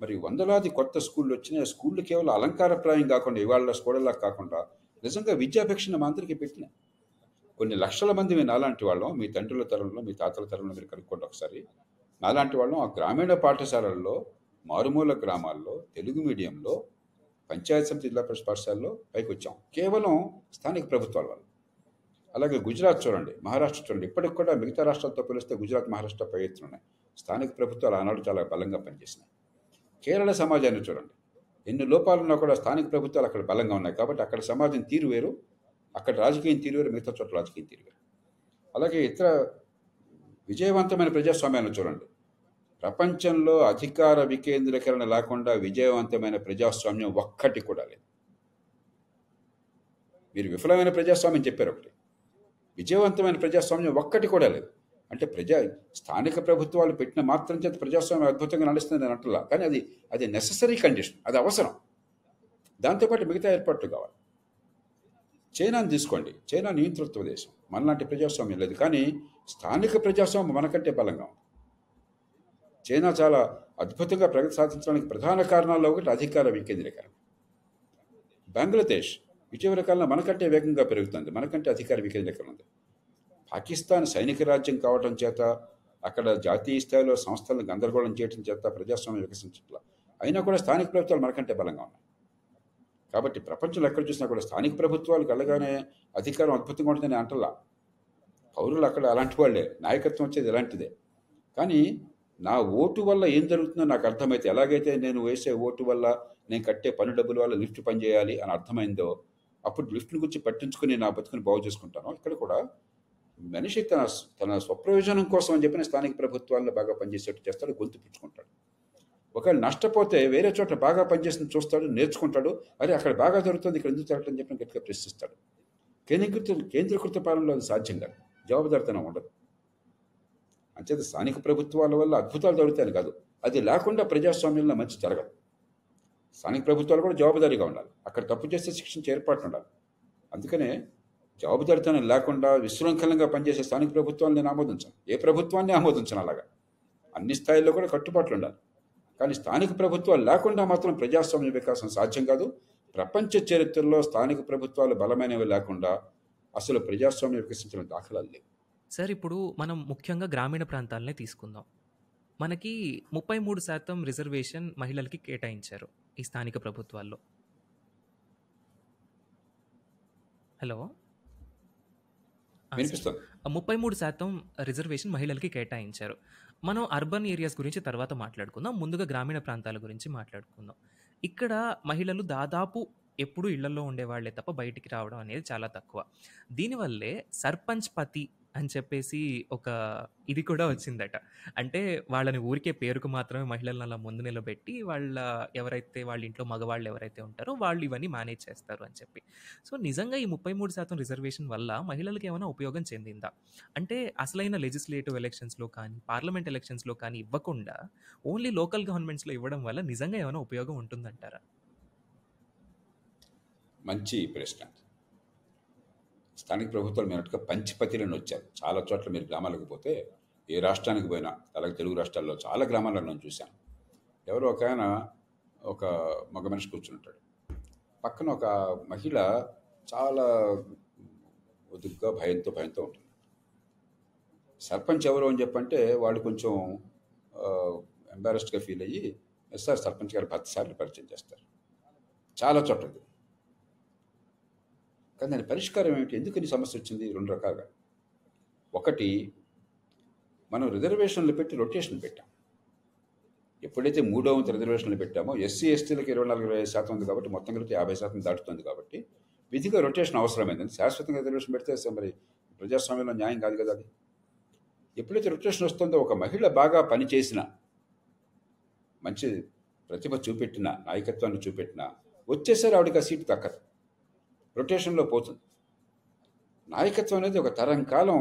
మరి వందలాది కొత్త స్కూళ్ళు వచ్చినాయి. స్కూళ్ళు కేవలం అలంకారప్రాయం కాకుండా, ఇవాళ స్కూళ్ళలా కాకుండా నిజంగా విద్యాపేక్షను మా అందరికీ పెట్టినాయి. కొన్ని లక్షల మంది మేము నాలాంటి వాళ్ళం, మీ తండ్రుల తరంలో, మీ తాతల తరంలో మీరు కనుక్కోండి ఒకసారి, నాలాంటి వాళ్ళం ఆ గ్రామీణ పాఠశాలల్లో, మారుమూల గ్రామాల్లో, తెలుగు మీడియంలో, పంచాయత్ సమితి, జిల్లా పరిషత్ పాఠశాలలో పైకి వచ్చాం కేవలం స్థానిక ప్రభుత్వాల వల్ల. అలాగే గుజరాత్ చూడండి, మహారాష్ట్ర చూడండి. ఇప్పటికి కూడా మిగతా రాష్ట్రాలతో పోలిస్తే గుజరాత్, మహారాష్ట్ర పై ఎత్తున్నాయి. స్థానిక ప్రభుత్వాలు ఆనాడు చాలా బలంగా పనిచేసినాయి. కేరళ సమాజాన్ని చూడండి, ఎన్ని లోపాలున్నా కూడా స్థానిక ప్రభుత్వాలు అక్కడ బలంగా ఉన్నాయి కాబట్టి అక్కడ సమాజం తీరు వేరు, అక్కడ రాజకీయం తీరు వేరు, మిగతా చోట్ల రాజకీయం తీరు వేరు. అలాగే ఇతర విజయవంతమైన ప్రజాస్వామ్యాన్ని చూడండి. ప్రపంచంలో అధికార వికేంద్రీకరణ లేకుండా విజయవంతమైన ప్రజాస్వామ్యం ఒక్కటి కూడా లేదు. మీరు విఫలమైన ప్రజాస్వామ్యం చెప్పారు ఒకటి, విజయవంతమైన ప్రజాస్వామ్యం ఒక్కటి కూడా లేదు. అంటే ప్రజా స్థానిక ప్రభుత్వాలు పెట్టిన మాత్రం చేత ప్రజాస్వామ్యం అద్భుతంగా నడుస్తుంది అని అంటలా, కానీ అది అది నెససరీ కండిషన్, అది అవసరం. దాంతోపాటు మిగతా ఏర్పాట్లు కావాలి. చైనాను తీసుకోండి, చైనా నియంతృత్వ దేశం, మనలాంటి ప్రజాస్వామ్యం లేదు, కానీ స్థానిక ప్రజాస్వామ్యం మనకంటే బలంగా ఉంది. చైనా చాలా అద్భుతంగా ప్రగతి సాధించడానికి ప్రధాన కారణాల్లో ఒకటి అధికార వికేంద్రీకరణ. బంగ్లాదేశ్ ఇటీవల కాలంలో మనకంటే వేగంగా పెరుగుతుంది, మనకంటే అధికార వికేంద్రీకరణ ఉంది. పాకిస్తాన్ సైనిక రాజ్యం కావడం చేత, అక్కడ జాతీయ స్థాయిలో సంస్థలను గందరగోళం చేయడం చేత ప్రజాస్వామ్యం వికసించట్లా. అయినా కూడా స్థానిక ప్రభుత్వాలు మనకంటే బలంగా ఉన్నాయి. కాబట్టి ప్రపంచంలో ఎక్కడ చూసినా కూడా స్థానిక ప్రభుత్వాలు కలగానే అధికారం అద్భుతంగా ఉంటుందని అంటలా. పౌరులు అక్కడ అలాంటి వాళ్ళే, నాయకత్వం వచ్చేది ఇలాంటిదే. కానీ నా ఓటు వల్ల ఏం జరుగుతుందో నాకు అర్థమైతే, ఎలాగైతే నేను వేసే ఓటు వల్ల, నేను కట్టే పన్ను డబ్బుల వల్ల లిఫ్ట్ పనిచేయాలి అని అర్థమైందో, అప్పుడు లిఫ్ట్ని గురించి పట్టించుకుని నా బతుకుని బాగు చేసుకుంటాను. ఇక్కడ కూడా మనిషి తన తన స్వప్రయోజనం కోసం అని చెప్పిన స్థానిక ప్రభుత్వాల్లో బాగా పనిచేసేట్టు చేస్తాడు, గొంతు పుచ్చుకుంటాడు. ఒకవేళ నష్టపోతే వేరే చోట బాగా పనిచేసిన చూస్తాడు, నేర్చుకుంటాడు. అరే అక్కడ బాగా జరుగుతుంది, ఇక్కడ ఎందుకు జరగటం చెప్పిన గట్టిగా ప్రశ్నిస్తాడు. కేంద్రీకృత కేంద్రీకృత పాలనలో అది సాధ్యం కాదు, జవాబుదారితనం ఉండదు. అంచేత స్థానిక ప్రభుత్వాల వల్ల అద్భుతాలు జరుగుతాయని కాదు, అది లేకుండా ప్రజాస్వామ్యంలో మంచి జరగదు. స్థానిక ప్రభుత్వాలు కూడా జవాబుదారీగా ఉండాలి, అక్కడ తప్పు చేస్తే శిక్షించే ఏర్పాటు ఉండాలి. అందుకనే జవాబుదారితనం లేకుండా విశృంఖలంగా పనిచేసే స్థానిక ప్రభుత్వాలను నేను ఆమోదించాను, ఏ ప్రభుత్వాన్ని ఆమోదించాను. అలాగా అన్ని స్థాయిల్లో కూడా కట్టుబాట్లు ఉండాలి. కానీ స్థానిక ప్రభుత్వాలు లేకుండా మాత్రం ప్రజాస్వామ్య వికాసం సాధ్యం కాదు. ప్రపంచ చరిత్రలో స్థానిక ప్రభుత్వాలు బలమైనవి లేకుండా అసలు ప్రజాస్వామ్యం వికసించిన దాఖలాలు లేవు. సార్, ఇప్పుడు మనం ముఖ్యంగా గ్రామీణ ప్రాంతాలనే తీసుకుందాం. మనకి ముప్పై మూడు శాతం రిజర్వేషన్ మహిళలకి కేటాయించారు ఈ స్థానిక ప్రభుత్వాల్లో. హలో, ముప్పై మూడు శాతం రిజర్వేషన్ మహిళలకి కేటాయించారు. మనం అర్బన్ ఏరియాస్ గురించి తర్వాత మాట్లాడుకుందాం, ముందుగా గ్రామీణ ప్రాంతాల గురించి మాట్లాడుకుందాం. ఇక్కడ మహిళలు దాదాపు ఎప్పుడు ఇళ్లలో ఉండేవాళ్లే తప్ప బయటికి రావడం అనేది చాలా తక్కువ. దీనివల్లే సర్పంచ్ పతి అని చెప్పేసి ఒక ఇది కూడా వచ్చిందట. అంటే వాళ్ళని ఊరికే పేరుకు మాత్రమే మహిళలను అలా ముందు నిలబెట్టి వాళ్ళ ఎవరైతే వాళ్ళ ఇంట్లో మగవాళ్ళు ఎవరైతే ఉంటారో వాళ్ళు ఇవన్నీ మేనేజ్ చేస్తారు అని చెప్పి. సో నిజంగా ఈ ముప్పై మూడు శాతం రిజర్వేషన్ వల్ల మహిళలకు ఏమైనా ఉపయోగం చెందిందా అంటే అసలైన లెజిస్లేటివ్ ఎలక్షన్స్లో కానీ పార్లమెంట్ ఎలక్షన్స్లో కానీ ఇవ్వకుండా ఓన్లీ లోకల్ గవర్నమెంట్స్లో ఇవ్వడం వల్ల నిజంగా ఏమైనా ఉపయోగం ఉంటుందంటారా? మంచి ప్రశ్న. స్థానిక ప్రభుత్వాలు మీనట్టుగా పంచపతిలను వచ్చారు. చాలా చోట్ల మీరు గ్రామాలకు పోతే, ఏ రాష్ట్రానికి పోయినా, అలాగే తెలుగు రాష్ట్రాల్లో చాలా గ్రామాలను నేను చూశాను. ఎవరో ఒక ఆయన, ఒక మగ మనిషి కూర్చుని ఉంటాడు, పక్కన ఒక మహిళ చాలా ఒదుగ్గా భయంతో భయంతో ఉంటుంది. సర్పంచ్ ఎవరు అని చెప్పంటే వాళ్ళు కొంచెం ఎంబారెస్డ్గా ఫీల్ అయ్యి, సార్ సర్పంచ్ గారు పది సార్లు పరిచయం చేస్తారు చాలా చోట్ల. కానీ దాని పరిష్కారం ఏమిటి? ఎందుకని సమస్య వచ్చింది? రెండు రకాలుగా. ఒకటి, మనం రిజర్వేషన్లు పెట్టి రొటేషన్ పెట్టాం. ఎప్పుడైతే మూడో వంతు రిజర్వేషన్లు పెట్టామో, ఎస్సీ ఎస్టీలకు ఇరవై నాలుగు ఇరవై శాతం ఉంది కాబట్టి మొత్తం కలిపి యాభై శాతం దాటుతుంది కాబట్టి విధిగా రొటేషన్ అవసరమైందని శాశ్వతంగా రిజర్వేషన్ పెడితే మరి ప్రజాస్వామ్యంలో న్యాయం కాదు కదా అది. ఎప్పుడైతే రొటేషన్ వస్తుందో, ఒక మహిళ బాగా పనిచేసిన, మంచి ప్రతిభ చూపెట్టిన, నాయకత్వాన్ని చూపెట్టినా వచ్చేసారి ఆవిడకి ఆ సీటు తక్కదు, రొటేషన్లో పోతుంది. నాయకత్వం అనేది ఒక తరం కాలం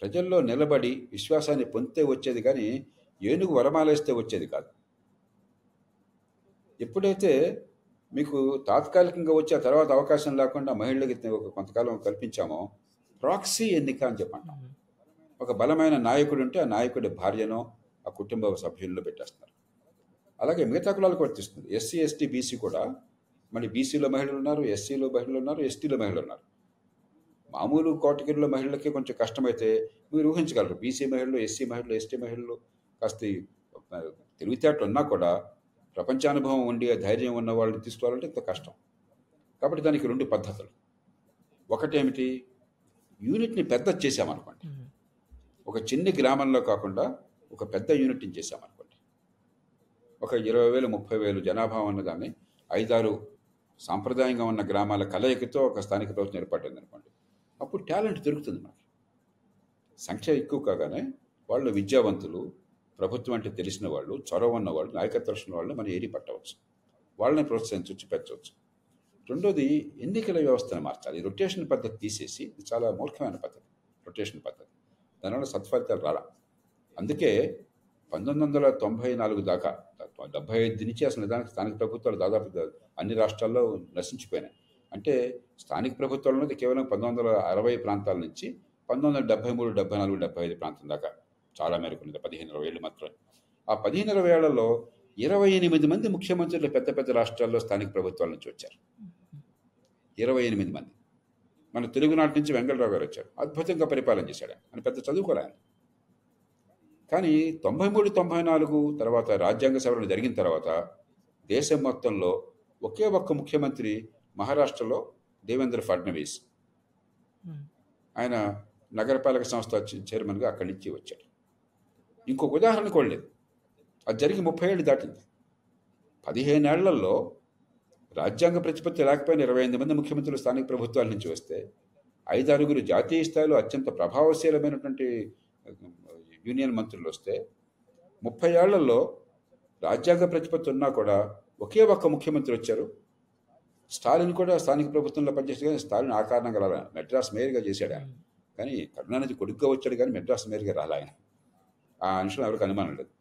ప్రజల్లో నిలబడి విశ్వాసాన్ని పొందితే వచ్చేది కానీ ఏనుగు వరమాలేస్తే వచ్చేది కాదు. ఎప్పుడైతే మీకు తాత్కాలికంగా వచ్చి ఆ తర్వాత అవకాశం లేకుండా మహిళలకి ఒక కొంతకాలం కల్పించామో, ప్రాక్సీ ఎన్నిక అని చెప్పంటాం. ఒక బలమైన నాయకుడు ఉంటే ఆ నాయకుడి భార్యనో ఆ కుటుంబ సభ్యుల్లో పెట్టేస్తున్నారు. అలాగే మిగతా కులాలకు వర్తిస్తుంది. ఎస్సీ ఎస్టీ బీసీ కూడా, మళ్ళీ బీసీలో మహిళలు ఉన్నారు, ఎస్సీలో మహిళలు ఉన్నారు, ఎస్టీలో మహిళలు ఉన్నారు. మామూలు కేటగిరీలో మహిళలకే కొంచెం కష్టమైతే మీరు ఊహించగలరు, బీసీ మహిళలు, ఎస్సీ మహిళలు, ఎస్టీ మహిళలు కాస్త తెలివితేటలు ఉన్నా కూడా ప్రపంచానుభవం ఉండి ధైర్యం ఉన్న వాళ్ళని తీసుకోవాలంటే ఇంత కష్టం. కాబట్టి దానికి రెండు పద్ధతులు. ఒకటేమిటి, యూనిట్ని పెద్ద చేసామనుకోండి, ఒక చిన్న గ్రామంలో కాకుండా ఒక పెద్ద యూనిట్ని చేసామనుకోండి, ఒక ఇరవై వేలు ముప్పై వేలు జనాభా ఉన్నదాన్ని ఐదారు సాంప్రదాయంగా ఉన్న గ్రామాల కలయికతో ఒక స్థానిక ప్రభుత్వం ఏర్పడింది అనుకోండి, అప్పుడు టాలెంట్ దొరుకుతుంది మనకి. సంఖ్య ఎక్కువ కాగానే వాళ్ళు విద్యావంతులు, ప్రభుత్వం అంటే తెలిసిన వాళ్ళు, చొరవ ఉన్నవాళ్ళు, నాయకత్వ వాళ్ళని మనం ఏరి పట్టవచ్చు, వాళ్ళని ప్రోత్సహించవచ్చు, పెంచవచ్చు. రెండోది, ఎన్నికల వ్యవస్థను మార్చాలి. రొటేషన్ పద్ధతి తీసేసి, ఇది చాలా మూర్ఖమైన పద్ధతి రొటేషన్ పద్ధతి, దానివల్ల సత్ఫలితాలు రాలా. అందుకే పంతొమ్మిది వందల తొంభై నాలుగు దాకా డెబ్బై ఐదు నుంచి అసలు నిజానికి స్థానిక ప్రభుత్వాలు దాదాపు అన్ని రాష్ట్రాల్లో నశించిపోయినాయి. అంటే స్థానిక ప్రభుత్వాలు అనేది కేవలం పంతొమ్మిది వందల అరవై ప్రాంతాల నుంచి పంతొమ్మిది వందల డెబ్బై మూడు డెబ్బై నాలుగు డెబ్బై ఐదు ప్రాంతం దాకా చాలా మేరకు ఉన్నది, పదిహేను ఇరవై ఏళ్ళు మాత్రమే. ఆ పదిహేను ఇరవై ఏళ్లలో ఇరవై ఎనిమిది మంది ముఖ్యమంత్రులు పెద్ద పెద్ద రాష్ట్రాల్లో స్థానిక ప్రభుత్వాల నుంచి వచ్చారు. ఇరవై ఎనిమిది మంది మన తెలుగునాటి నుంచి వెంకటరావు గారు వచ్చారు, అద్భుతంగా పరిపాలన చేశాడు అని పెద్ద చదువుకోలేను. కానీ తొంభై మూడు తొంభై నాలుగు తర్వాత రాజ్యాంగ సవరణ జరిగిన తర్వాత దేశం మొత్తంలో ఒకే ఒక్క ముఖ్యమంత్రి, మహారాష్ట్రలో దేవేంద్ర ఫడ్నవీస్, ఆయన నగరపాలక సంస్థ చైర్మన్గా అక్కడి నుంచి వచ్చాడు. ఇంకొక ఉదాహరణ కూడా లేదు. అది జరిగి ముప్పై ఏళ్ళు దాటింది. పదిహేను ఏళ్లలో రాజ్యాంగ ప్రతిపత్తి లేకపోయిన ఇరవై ఎనిమిది మంది ముఖ్యమంత్రులు స్థానిక ప్రభుత్వాల నుంచి వస్తే, ఐదారుగురు జాతీయ స్థాయిలో అత్యంత ప్రభావశీలమైనటువంటి యూనియన్ మంత్రులు వస్తే, ముప్పై ఏళ్లలో రాజ్యాంగ ప్రతిపత్తి ఉన్నా కూడా ఒకే ఒక్క ముఖ్యమంత్రి వచ్చారు. స్టాలిన్ కూడా స్థానిక ప్రభుత్వంలో పనిచేశాడు, కానీ స్టాలిన్ ఆ కారణంగా రాలా. మెడ్రాస్ మేయర్గా చేశాడు ఆయన, కానీ కరుణానిధి కొడుకుగా వచ్చాడు, కానీ మెడ్రాస్ మేయర్గా రాలా ఆయన. ఆ అంశం ఎవరికి అనుమానం లేదు.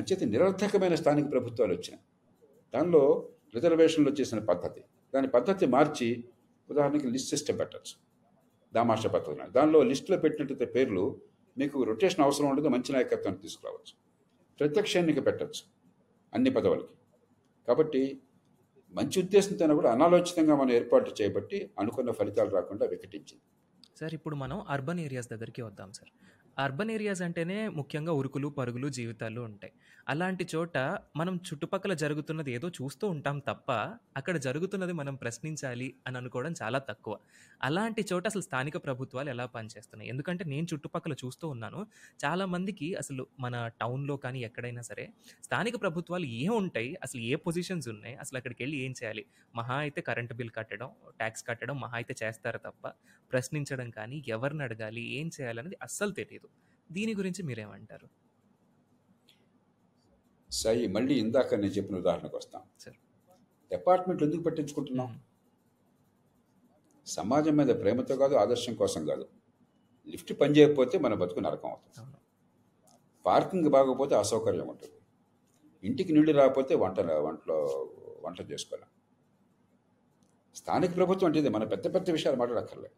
అంచేత నిరర్థకమైన స్థానిక ప్రభుత్వాలు వచ్చినాయి. దానిలో రిజర్వేషన్లు వచ్చేసిన పద్ధతి, దాని పద్ధతి మార్చి ఉదాహరణకి లిస్ట్ సిస్టమ్ పెట్టచ్చు, దామాషా పద్ధతి. దానిలో లిస్టులో పెట్టినట్టయితే పేర్లు మీకు రొటేషన్ అవసరం ఉండదు, మంచి నాయకత్వాన్ని తీసుకురావచ్చు, ప్రత్యక్ష ఎన్నిక పెట్టచ్చు. అన్ని పదవులకి. కాబట్టి మంచి ఉద్దేశంతో కూడా అనాలోచితంగా మనం ఏర్పాటు చేయబట్టి అనుకున్న ఫలితాలు రాకుండా వికటించింది. సార్, ఇప్పుడు మనం అర్బన్ ఏరియాస్ దగ్గరికి వద్దాం. సార్, అర్బన్ ఏరియాస్ అంటేనే ముఖ్యంగా ఉరుకులు పరుగులు జీవితాలు ఉంటాయి. అలాంటి చోట మనం చుట్టుపక్కల జరుగుతున్నది ఏదో చూస్తూ ఉంటాం తప్ప అక్కడ జరుగుతున్నది మనం ప్రశ్నించాలి అని అనుకోవడం చాలా తక్కువ. అలాంటి చోట అసలు స్థానిక ప్రభుత్వాలు ఎలా పనిచేస్తున్నాయి? ఎందుకంటే నేను చుట్టుపక్కల చూస్తూ ఉన్నాను, చాలామందికి అసలు మన టౌన్లో కానీ ఎక్కడైనా సరే స్థానిక ప్రభుత్వాలు ఏముంటాయి, అసలు ఏ పొజిషన్స్ ఉన్నాయి, అసలు అక్కడికి వెళ్ళి ఏం చేయాలి, మహా అయితే కరెంటు బిల్ కట్టడం, ట్యాక్స్ కట్టడం మహా అయితే చేస్తారు తప్ప ప్రశ్నించడం కానీ ఎవరిని అడగాలి ఏం చేయాలనేది అస్సలు తెలియదు. దీని గురించి మీరేమంటారు? సాయి, మళ్ళీ ఇందాక నేను చెప్పిన ఉదాహరణకు వస్తాం. డిపార్ట్మెంట్లు ఎందుకు పట్టించుకుంటున్నాం? సమాజం మీద ప్రేమతో కాదు, ఆదర్శం కోసం కాదు. లిఫ్ట్ పనిచేయకపోతే మన బతుకు నరకం అవుతుంది, పార్కింగ్ బాగోకపోతే అసౌకర్యం ఉంటుంది, ఇంటికి నీళ్లు రాకపోతే వంట వంటలో వంట చేసుకోలేం. స్థానిక ప్రభుత్వం అంటే మన పెద్ద పెద్ద విషయాలు మాట్లాడక్కర్లేదు.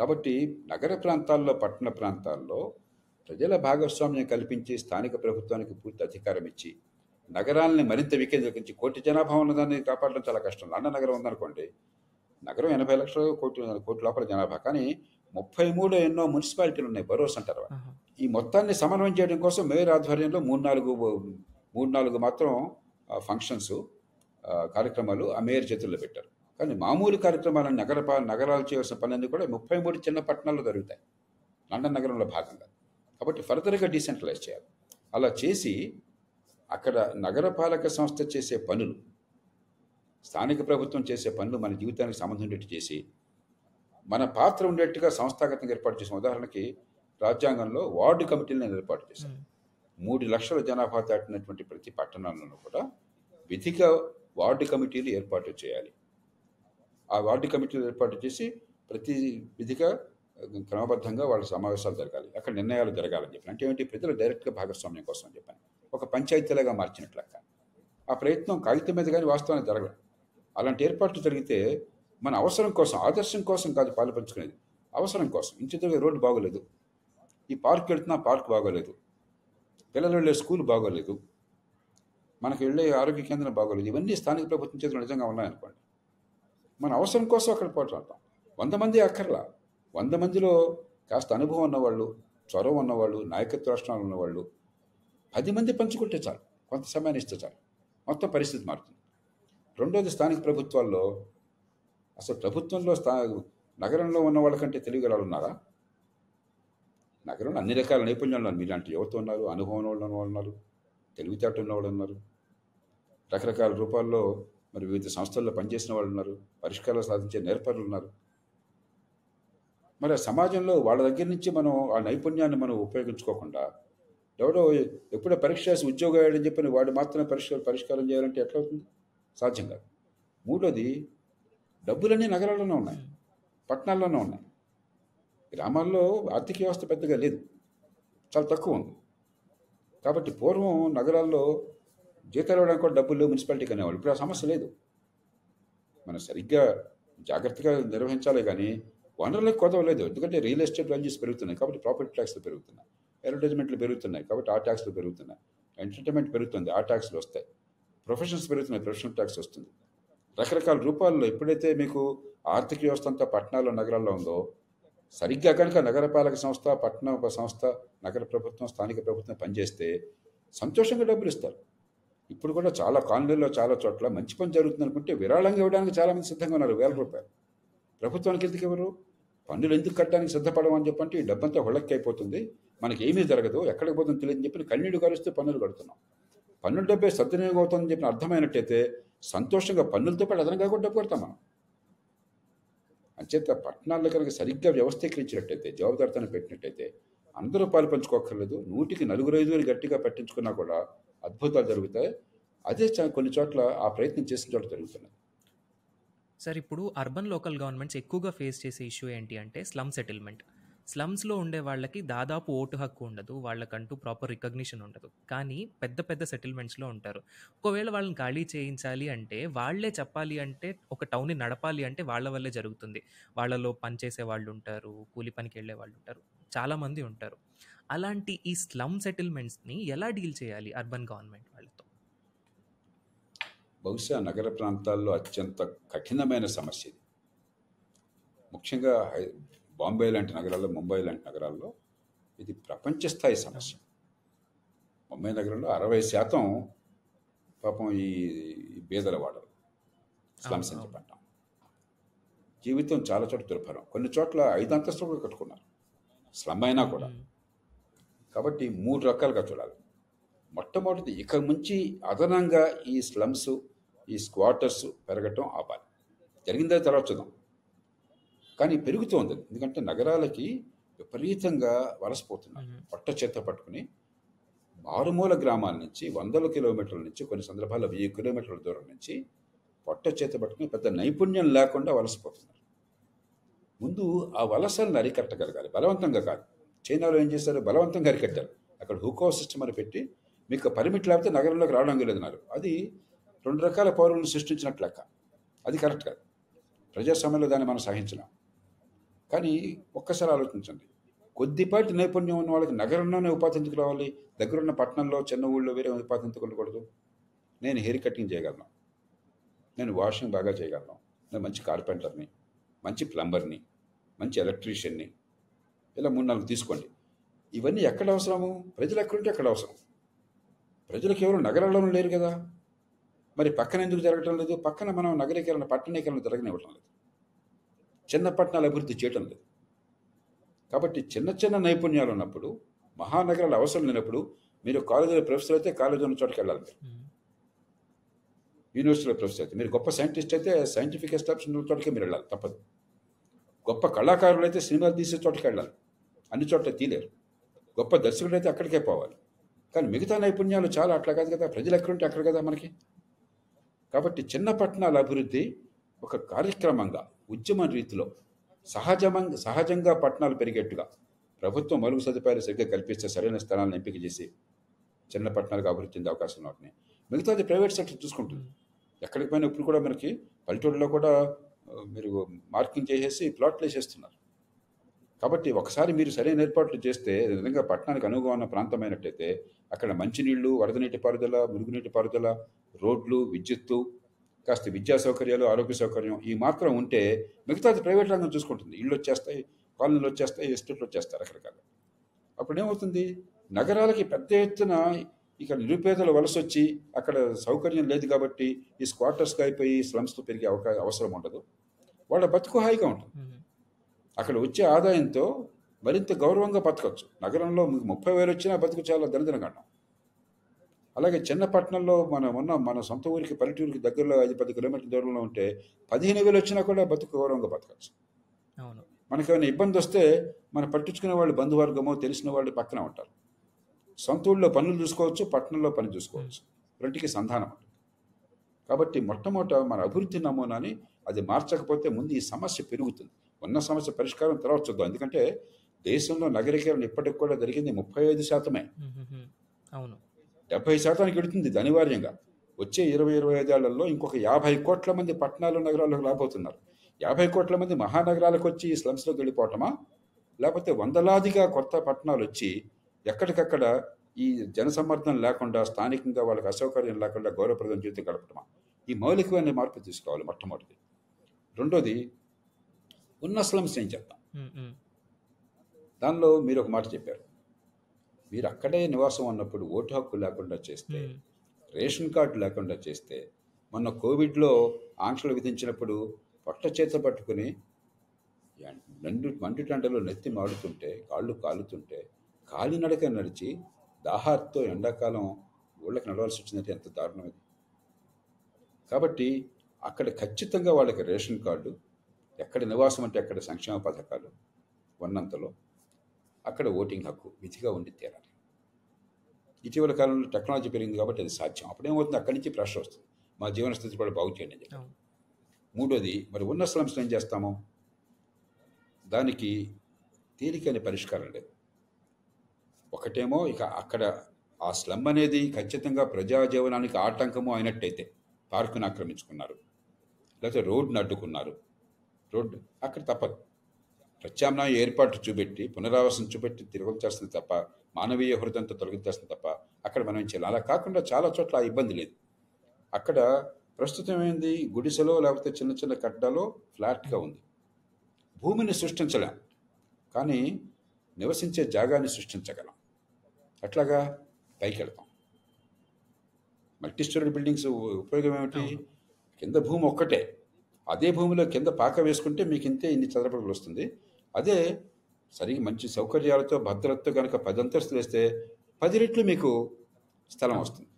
కాబట్టి నగర ప్రాంతాల్లో, పట్టణ ప్రాంతాల్లో ప్రజల భాగస్వామ్యం కల్పించి స్థానిక ప్రభుత్వానికి పూర్తి అధికారం ఇచ్చి నగరాలని మరింత వికేంద్రీకరించి, కోటి జనాభా ఉన్నదాన్ని కాపాడడం చాలా కష్టం. లండన్ నగరం ఉందనుకోండి, నగరం ఎనభై లక్షలు కోటి కోటి లోపల జనాభా, కానీ ముప్పై మూడు ఎన్నో మున్సిపాలిటీలు ఉన్నాయి, బరోస్ అంటారు. ఈ మొత్తాన్ని సమన్వయం చేయడం కోసం మేయర్ ఆధ్వర్యంలో మూడు నాలుగు మూడు నాలుగు మాత్రం ఫంక్షన్స్ కార్యక్రమాలు ఆ మేయర్ చేతుల్లో పెట్టారు. కానీ మామూలు కార్యక్రమాలను నగర నగరాలు చేయాల్సిన పనులన్నీ కూడా ముప్పై మూడు చిన్న పట్టణాల్లో జరుగుతాయి లండన్ నగరంలో భాగంగా. కాబట్టి ఫర్దర్గా డీసెంట్రలైజ్ చేయాలి. అలా చేసి అక్కడ నగరపాలక సంస్థ చేసే పనులు, స్థానిక ప్రభుత్వం చేసే పనులు మన జీవితానికి సంబంధం ఉండేట్టు చేసి మన పాత్ర ఉండేట్టుగా సంస్థాగతంగా ఏర్పాటు చేసిన. ఉదాహరణకి రాజ్యాంగంలో వార్డు కమిటీలను ఏర్పాటు చేశారు. మూడు లక్షల జనాభా దాటినటువంటి ప్రతి పట్టణాల్లోనూ కూడా విధిగా వార్డు కమిటీలు ఏర్పాటు చేయాలి. ఆ వార్డు కమిటీలు ఏర్పాటు చేసి ప్రతి విధిగా క్రమబద్ధంగా వాళ్ళ సమావేశాలు జరగాలి, అక్కడ నిర్ణయాలు జరగాలని చెప్పాను. అంటే ఏమిటి, ప్రజలు డైరెక్ట్గా భాగస్వామ్యం కోసం అని చెప్పాను. ఒక పంచాయతీలాగా మార్చినట్ల ఆ ప్రయత్నం కాగితం మీద కానీ వాస్తవానికి జరగదు. అలాంటి ఏర్పాట్లు జరిగితే మన అవసరం కోసం, ఆదర్శం కోసం కాదు పాలుపంచుకునేది, అవసరం కోసం. ఇంటి రోడ్డు బాగోలేదు, ఈ పార్క్ వెళుతున్నా పార్క్ బాగోలేదు, పిల్లలు వెళ్ళే స్కూల్ బాగోలేదు, మనకు వెళ్ళే ఆరోగ్య కేంద్రం బాగోలేదు, ఇవన్నీ స్థానిక ప్రభుత్వం చేతులు నిజంగా ఉన్నాయనుకోండి. మన అవసరం కోసం అక్కడ పోట్లాడతాం. వంద మంది అక్కర్లా, వంద మందిలో కాస్త అనుభవం ఉన్నవాళ్ళు, చొరవ ఉన్నవాళ్ళు, నాయకత్వ లక్షణాలు ఉన్నవాళ్ళు పది మంది పంచుకుంటే చాలు, కొంత సమయాన్ని ఇస్తే చాలు, మొత్తం పరిస్థితి మారుతుంది. రెండోది, స్థానిక ప్రభుత్వాల్లో అసలు ప్రభుత్వంలో స్థా నగరంలో ఉన్న వాళ్ళకంటే తెలివిగల ఉన్నారా? నగరంలో అన్ని రకాల నైపుణ్యాలు ఉన్నారు, మీలాంటి యువత ఉన్నారు, అనుభవం ఉన్న వాళ్ళు ఉన్నారు, తెలివితేటలు ఉన్నవాళ్ళు ఉన్నారు, రకరకాల రూపాల్లో మరి వివిధ సంస్థల్లో పనిచేసిన వాళ్ళు ఉన్నారు, పరిష్కారాలు సాధించే నేర్పరులు ఉన్నారు. మరి సమాజంలో వాళ్ళ దగ్గర నుంచి మనం ఆ నైపుణ్యాన్ని మనం ఉపయోగించుకోకుండా ఎవడో ఎప్పుడో పరీక్ష చేసి ఉద్యోగం అయ్యాడని చెప్పి వాడు మాత్రమే పరిష్కారం పరిష్కారం చేయాలంటే ఎట్లా అవుతుంది? సాధ్యం కాదు. మూడోది, డబ్బులన్నీ నగరాల్లోనే ఉన్నాయి, పట్టణాల్లోనే ఉన్నాయి. గ్రామాల్లో ఆర్థిక వ్యవస్థ పెద్దగా లేదు, చాలా తక్కువ ఉంది. కాబట్టి పూర్వం నగరాల్లో జీతాలు ఇవ్వడానికి కూడా డబ్బులు లేవు, మున్సిపాలిటీకి అనేవాళ్ళు. ఇప్పుడు ఆ సమస్య లేదు. మనం సరిగ్గా జాగ్రత్తగా నిర్వహించాలి కానీ వనరులకు కొదవలేదు, ఎందుకంటే రియల్ ఎస్టేట్ వాల్యూస్ పెరుగుతున్నాయి, కాబట్టి ప్రాపర్టీ ట్యాక్స్లు పెరుగుతున్నాయి, అడ్వర్టైజ్మెంట్లు పెరుగుతున్నాయి, కాబట్టి ఆ ట్యాక్స్లు పెరుగుతున్నాయి, ఎంటర్టైన్మెంట్ పెరుగుతుంది, ఆ ట్యాక్స్లు వస్తాయి, ప్రొఫెషన్స్ పెరుగుతున్నాయి, ప్రొఫెషనల్ ట్యాక్స్ వస్తుంది, రకరకాల రూపాల్లో. ఎప్పుడైతే మీకు ఆర్థిక వ్యవస్థ అంతా పట్టణాల్లో నగరాల్లో ఉందో, సరిగ్గా కనుక నగరపాలక సంస్థ, పట్టణ సంస్థ, నగర ప్రభుత్వం, స్థానిక ప్రభుత్వం పనిచేస్తే సంతోషంగా డబ్బులు ఇస్తారు. ఇప్పుడు కూడా చాలా కాలనీల్లో చాలా చోట్ల మంచి పని జరుగుతుంది అనుకుంటే విరాళంగా ఇవ్వడానికి చాలామంది సిద్ధంగా ఉన్నారు, వేల రూపాయలు. ప్రభుత్వానికి ఎందుకు ఎవరు పన్నులు ఎందుకు కట్టడానికి సిద్ధపడమని చెప్పంటే ఈ డబ్బంతా హుళక్కి అయిపోతుంది, మనకి ఏమీ జరగదు, ఎక్కడికి పోతుందో తెలియదని చెప్పి కన్నీడు కలుస్తూ పన్నులు కడుతున్నాం. పన్నుల డబ్బే సద్వినియోగం అవుతుందని చెప్పిన అర్థమైనట్టయితే సంతోషంగా పన్నులతో పాటు అదనంగా కూడా డబ్బు కడతాం మనం. అంచేత పట్టణాల్లో కనుక సరిగ్గా వ్యవస్థీకరించినట్టయితే, జవాబుదారితనం పెట్టినట్టయితే, అందరూ పాలు పంచుకోక్కర్లేదు, నూటికి నలుగురు ఐదుగురు గట్టిగా పట్టించుకున్నా కూడా అద్భుతాలు జరుగుతాయి. అదే కొన్ని చోట్ల ఆ ప్రయత్నం చేసిన చోట జరుగుతున్నాయి. సార్, ఇప్పుడు అర్బన్ లోకల్ గవర్నమెంట్స్ ఎక్కువగా ఫేస్ చేసే ఇష్యూ ఏంటి అంటే స్లమ్ సెటిల్మెంట్. స్లమ్స్లో ఉండే వాళ్ళకి దాదాపు ఓటు హక్కు ఉండదు, వాళ్ళకంటూ ప్రాపర్ రికగ్నిషన్ ఉండదు, కానీ పెద్ద పెద్ద సెటిల్మెంట్స్లో ఉంటారు. ఒకవేళ వాళ్ళని ఖాళీ చేయించాలి అంటే, వాళ్ళే చెప్పాలి అంటే, ఒక టౌన్ని నడపాలి అంటే వాళ్ళ వల్లే జరుగుతుంది. వాళ్ళలో పనిచేసే వాళ్ళు ఉంటారు, కూలి పనికి వెళ్ళే వాళ్ళు ఉంటారు, చాలామంది ఉంటారు. అలాంటి ఈ స్లమ్ సెటిల్మెంట్స్ని ఎలా డీల్ చేయాలి అర్బన్ గవర్నమెంట్ వాళ్ళతో? బహుశా నగర ప్రాంతాల్లో అత్యంత కఠినమైన సమస్య ఇది. ముఖ్యంగా హై బాంబే లాంటి నగరాల్లో, ముంబై లాంటి నగరాల్లో ఇది ప్రపంచ స్థాయి సమస్య. ముంబై నగరంలో అరవై శాతం పాపం ఈ బీదల వాడరు, స్లమ్స్ అని చెప్పంటాం. జీవితం చాలా చోట్ల దుర్భరం. కొన్ని చోట్ల ఐదు అంతస్తులు కూడా కట్టుకున్నారు, స్లమ్ అయినా కూడా. కాబట్టి మూడు రకాలుగా చూడాలి. మొట్టమొదటిది, ఇక నుంచి అదనంగా ఈ స్లమ్స్, ఈ స్క్వాటర్స్ పెరగటం ఆపాలి. జరిగిందా తర్వాత చూద్దాం, కానీ పెరుగుతుంది. ఎందుకంటే నగరాలకి విపరీతంగా వలసపోతున్నారు, పట్ట చేత పట్టుకుని మారుమూల గ్రామాల నుంచి, వందల కిలోమీటర్ల నుంచి, కొన్ని సందర్భాల్లో వెయ్యి కిలోమీటర్ల దూరం నుంచి పట్ట చేత పట్టుకుని పెద్ద నైపుణ్యం లేకుండా వలసపోతున్నారు. ముందు ఆ వలసలను అరికట్టగలగాలి, బలవంతంగా కాదు. చైనాలో ఏం చేశారు? బలవంతంగా అరికట్టారు. అక్కడ హుకో సిస్టమ్ అని పెట్టి మీకు పర్మిట్ లేకపోతే నగరంలోకి రావడం లేదన్నారు. అది రెండు రకాల పౌరులను సృష్టించినట్టు లెక్క. అది కరెక్ట్ కాదు. ప్రజాస్వామ్యంలో దాన్ని మనం సహించలేం. కానీ ఒక్కసారి ఆలోచించండి, కొద్దిపాటి నైపుణ్యం ఉన్న వాళ్ళకి నగరంలోనే ఉపాధి ఎందుకు రావాలి? దగ్గరున్న పట్టణంలో, చిన్న ఊళ్ళో వేరే ఉపాధి ఎందుకు ఉండకూడదు? నేను హెయిర్ కటింగ్ చేయగలను, నేను వాషింగ్ బాగా చేయగలను, నేను మంచి కార్పెంటర్ని, మంచి ప్లంబర్ని, మంచి ఎలక్ట్రీషియన్ని, ఇలా మూడు నాలుగు తీసుకోండి. ఇవన్నీ ఎక్కడ అవసరము? ప్రజలు ఎక్కడుంటే అక్కడ అవసరం. ప్రజలు కేవలం నగరాల్లోనూ లేరు కదా, మరి పక్కన ఎందుకు జరగటం లేదు? పక్కన మనం నగరీకరణ, పట్టణీకరణ జరగనివ్వటం లేదు, చిన్న పట్టణాలు అభివృద్ధి చేయటం లేదు. కాబట్టి చిన్న చిన్న నైపుణ్యాలు ఉన్నప్పుడు, మహానగరాలు అవసరం లేనప్పుడు, మీరు కాలేజీలో ప్రొఫెసర్ అయితే కాలేజీ ఉన్న చోటుకి వెళ్ళాలి. మీరు యూనివర్సిటీలో ప్రొఫెసర్ అయితే, మీరు గొప్ప సైంటిస్ట్ అయితే సైంటిఫిక్ ఎస్టాబ్లిష్మెంట్ ఉన్న చోటుకే మీరు వెళ్ళాలి తప్పదు. గొప్ప కళాకారులు అయితే సినిమాలు తీసే చోటుకి వెళ్ళాలి, అన్ని చోట్ల తీలేరు. గొప్ప దర్శకుడు అయితే అక్కడికే పోవాలి. కానీ మిగతా నైపుణ్యాలు చాలా అట్లా కాదు కదా, ప్రజలు ఎక్కడుంటే అక్కడ కదా మనకి. కాబట్టి చిన్న పట్టణాల అభివృద్ధి ఒక కార్యక్రమంగా, ఉద్యమ రీతిలో, సహజంగా సహజంగా పట్టణాలు పెరిగేట్టుగా ప్రభుత్వం మరుగు సదుపాయాలు సరిగ్గా కల్పిస్తే, సరైన స్థలాలను ఎంపిక చేసి చిన్న పట్టణాలకు అభివృద్ధి చెందే అవకాశం ఉంటుంది. మిగతాది ప్రైవేట్ సెక్టర్ చూసుకుంటుంది. ఎక్కడికి పోయినా ఇప్పుడు కూడా మనకి పల్లెటూరులో కూడా మీరు మార్కింగ్ చేసేసి ప్లాట్లు వేసేస్తున్నారు. కాబట్టి ఒకసారి మీరు సరైన ఏర్పాట్లు చేస్తే, నిజంగా పట్టణానికి అనువుగా ఉన్న ప్రాంతం అయినట్టయితే అక్కడ మంచినీళ్ళు, వరద నీటి పారుదల, మురుగునీటి పారుదల, రోడ్లు, విద్యుత్తు, కాస్త విద్యా సౌకర్యాలు, ఆరోగ్య సౌకర్యం ఈ మాత్రం ఉంటే మిగతాది ప్రైవేట్ రంగం చూసుకుంటుంది. ఇళ్ళు వచ్చేస్తాయి, కాలనీలు వచ్చేస్తాయి, ఎస్టేట్లు వచ్చేస్తారు రకరకాల. అప్పుడు ఏమవుతుంది? నగరాలకి పెద్ద ఎత్తున ఇక నిరుపేదలు వలస వచ్చి అక్కడ సౌకర్యం లేదు కాబట్టి ఈ స్క్వాటర్స్గా అయిపోయి స్లమ్స్తో పెరిగే అవకాశం అవసరం ఉండదు. వాళ్ళ బతుకు హాయిగా ఉంటుంది. అక్కడ వచ్చే ఆదాయంతో మరింత గౌరవంగా బతకవచ్చు. నగరంలో మీకు ముప్పై వేలు వచ్చినా బతుకు చాలా దరిద్రంగా. అలాగే చిన్న పట్టణంలో మనం ఉన్న మన సొంత ఊరికి, పల్లెటూరికి దగ్గరలో ఐదు పది కిలోమీటర్ల దూరంలో ఉంటే పదిహేను వేలు వచ్చినా కూడా బతుకు గౌరవంగా బతకచ్చు. అవును, మనకి ఏమైనా ఇబ్బంది వస్తే మనం పట్టించుకునే వాళ్ళు బంధువర్గమో తెలిసిన వాళ్ళు పక్కన ఉంటారు. సొంత ఊళ్ళో పనులు చూసుకోవచ్చు, పట్టణంలో పని చూసుకోవచ్చు, రెంటికి సంధానం ఉంటుంది. కాబట్టి మొట్టమొదట మన అభివృద్ధి నమూనాని అది మార్చకపోతే ముందు ఈ సమస్య పెరుగుతుంది. ఉన్న సమస్య పరిష్కారం తర్వాత చూద్దాం. ఎందుకంటే దేశంలో నగరీకరణ ఇప్పటికి కూడా జరిగింది ముప్పై ఐదు శాతమే అవును, డెబ్బై శాతానికి వెళుతుంది ఇది అనివార్యంగా. వచ్చే ఇరవై ఇరవై ఐదేళ్లలో ఇంకొక యాభై కోట్ల మంది పట్టణాలు, నగరాలకు రాబోతున్నారు. యాభై కోట్ల మంది మహానగరాలకు వచ్చి ఈ స్లమ్స్లోకి వెళ్ళిపోవటమా, లేకపోతే వందలాదిగా కొత్త పట్టణాలు వచ్చి ఎక్కడికక్కడ ఈ జనసమ్మర్దం లేకుండా, స్థానికంగా వాళ్ళకి అసౌకర్యం లేకుండా గౌరవప్రదం జీవితం గడపటమా? ఈ మౌలికమైన మార్పు తీసుకోవాలి మొట్టమొదటిది. రెండోది, ఉన్న స్లమ్స్ ఏం చేద్దాం? దానిలో మీరు ఒక మాట చెప్పారు, మీరు అక్కడే నివాసం ఉన్నప్పుడు ఓటు హక్కు లేకుండా చేస్తే, రేషన్ కార్డు లేకుండా చేస్తే, మొన్న కోవిడ్లో ఆంక్షలు విధించినప్పుడు పొట్ట చేత పట్టుకుని మండు మండుటండలో నెత్తి మాడుతుంటే, కాళ్ళు కాలుతుంటే, కాలినడక నడిచి దాహార్తో ఎండాకాలం ఊళ్ళకి నడవాల్సి వచ్చిందంటే ఎంత దారుణం ఇది. కాబట్టి అక్కడ ఖచ్చితంగా వాళ్ళకి రేషన్ కార్డు, ఎక్కడ నివాసం అంటే అక్కడ సంక్షేమ పథకాలు ఉన్నంతలో అక్కడ ఓటింగ్ హక్కు విధిగా ఉండి తీరాలి. ఇటీవల కాలంలో టెక్నాలజీ పెరిగింది కాబట్టి అది సాధ్యం. అప్పుడేమవుతుంది? అక్కడి నుంచి ప్రెషర్ వస్తుంది, మా జీవన స్థితి కూడా బాగు చేయండి అని చెప్పి. మూడోది, మరి ఉన్న స్లమ్స్లో ఏం చేస్తామో దానికి తేలికైన పరిష్కారం లేదు. ఒకటేమో ఇక అక్కడ ఆ స్లమ్ అనేది ఖచ్చితంగా ప్రజాజీవనానికి ఆటంకము అయినట్టయితే, పార్కును ఆక్రమించుకున్నారు, లేకపోతే రోడ్డును అడ్డుకున్నారు, రోడ్డు అక్కడ తప్పదు. ప్రత్యామ్నాయ ఏర్పాట్లు చూపెట్టి, పునరావాసం చూపెట్టి తిరగొచ్చాల్సింది తప్ప, మానవీయ హృదయంతో తొలగించాల్సింది తప్ప అక్కడ మనం చేయాలి. అలా కాకుండా చాలా చోట్ల ఆ ఇబ్బంది లేదు. అక్కడ ప్రస్తుతం ఏంది, గుడిసెలో లేకపోతే చిన్న చిన్న కట్టాలో ఫ్లాట్గా ఉంది. భూమిని సృష్టించలేం, కానీ నివసించే జాగాన్ని సృష్టించగలం. అట్లాగా పైకి వెళ్తాం. మల్టీ స్టోరీ బిల్డింగ్స్ ఉపయోగం ఏమిటి? కింద భూమి ఒక్కటే, అదే భూమిలో కింద పాక వేసుకుంటే మీకు ఇంతే ఇన్ని చదరపడుగులు వస్తుంది. అదే సరిగ్గా మంచి సౌకర్యాలతో భద్రతతో కనుక పది అంతస్తులు వేస్తే పది రెట్లు మీకు స్థలం వస్తుంది.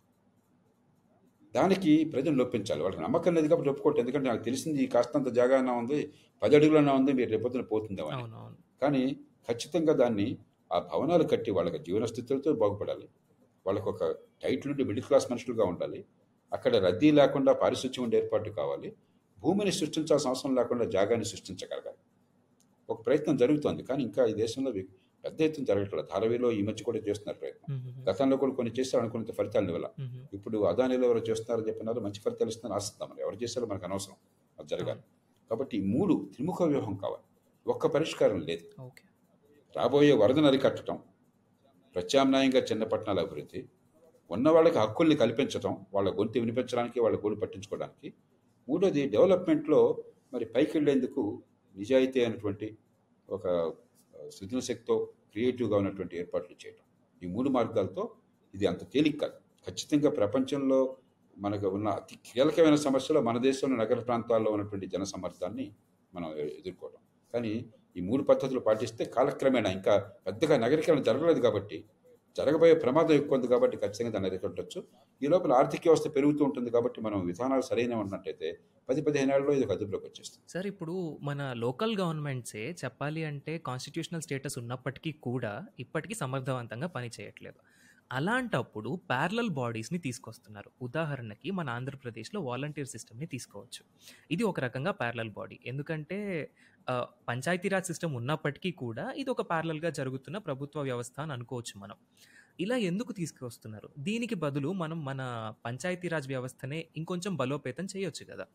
దానికి ప్రజలు నొప్పించాలి, వాళ్ళకి నమ్మకం లేదు కాబట్టి ఒప్పుకోవటం. ఎందుకంటే నాకు తెలిసింది కాస్తంత జాగానా ఉంది, పది అడుగులన్నా ఉంది, మీరు రేపొద్దున పోతుందేమని. కానీ ఖచ్చితంగా దాన్ని ఆ భవనాలు కట్టి వాళ్ళకి జీవన స్థితులతో బాగుపడాలి. వాళ్ళకు ఒక టైట్ నుండి మిడిల్ క్లాస్ మనుషులుగా ఉండాలి. అక్కడ రద్దీ లేకుండా పారిశుధ్యం ఉండే ఏర్పాటు కావాలి. భూమిని సృష్టించాల్సిన అవసరం లేకుండా జాగాన్ని సృష్టించగలగాలి. ఒక ప్రయత్నం జరుగుతోంది, కానీ ఇంకా ఈ దేశంలో పెద్ద ఎత్తున జరగట్లేదు. ధారావిలో ఈ మధ్య కూడా చేస్తున్నారు ప్రయత్నం. గతంలో కూడా కొన్ని చేస్తారు, అనుకున్నంత ఫలితాలు ఇవ్వాలి. ఇప్పుడు అదానిలో ఎవరు చేస్తున్నారో చెప్పినారు, మంచి ఫలితాలు ఇస్తున్నారు ఆశిస్తాం. ఎవరు చేస్తారో మనకు అనవసరం, అది జరగాలి. కాబట్టి ఈ మూడు త్రిముఖ వ్యూహం కావాలి, ఒక్క పరిష్కారం లేదు. రాబోయే వరదను అరికట్టడం, ప్రత్యామ్నాయంగా చిన్న పట్టణాల అభివృద్ధి, ఉన్న వాళ్ళకి హక్కుల్ని కల్పించడం, వాళ్ళ గొంతు వినిపించడానికి, వాళ్ళ గోడు పట్టించుకోవడానికి. మూడోది డెవలప్మెంట్లో మరి పైకి వెళ్ళేందుకు నిజాయితీ అయినటువంటి ఒక సృజనశక్తితో క్రియేటివ్గా ఉన్నటువంటి ఏర్పాట్లు చేయడం. ఈ మూడు మార్గాలతో ఇది అంత తేలిక కాదు. ఖచ్చితంగా ప్రపంచంలో మనకు ఉన్న అతి కీలకమైన సమస్యలో మన దేశంలో నగర ప్రాంతాల్లో ఉన్నటువంటి జన సమర్థాన్ని మనం ఎదుర్కోవడం. కానీ ఈ మూడు పద్ధతులు పాటిస్తే కాలక్రమేణా, ఇంకా పెద్దగా నగరీకరణ జరగలేదు కాబట్టి, జరగబోయే ప్రమాదం ఎక్కువ ఉంది కాబట్టి ఖచ్చితంగా దాన్ని ఎదుర్కొట్టవచ్చు. ఈ లోపల ఆర్థిక వ్యవస్థ పెరుగుతూ ఉంటుంది కాబట్టి మనం విధానాలు సరైన ఉన్నట్టయితే పది పదిహేను ఏళ్ళలో ఇది అదుపులోకి వచ్చేస్తుంది. సార్, ఇప్పుడు మన లోకల్ గవర్నమెంట్సే చెప్పాలి అంటే కాన్స్టిట్యూషనల్ స్టేటస్ ఉన్నప్పటికీ కూడా ఇప్పటికీ సమర్థవంతంగా పనిచేయట్లేదు. అలాంటప్పుడు ప్యారలల్ బాడీస్ని తీసుకొస్తున్నారు. ఉదాహరణకి మన ఆంధ్రప్రదేశ్లో వాలంటీర్ సిస్టమ్ని తీసుకోవచ్చు. ఇది ఒక రకంగా ప్యారలల్ బాడీ, ఎందుకంటే పంచాయతీరాజ్ సిస్టమ్ ఉన్నప్పటికీ కూడా ఇది ఒక ప్యారలల్గా జరుగుతున్న ప్రభుత్వ వ్యవస్థ అని అనుకోవచ్చు మనం. ఇలా ఎందుకు తీసుకొస్తున్నారు? దీనికి బదులు మనం మన పంచాయతీరాజ్ వ్యవస్థనే ఇంకొంచెం బలోపేతం చేయొచ్చు కదా.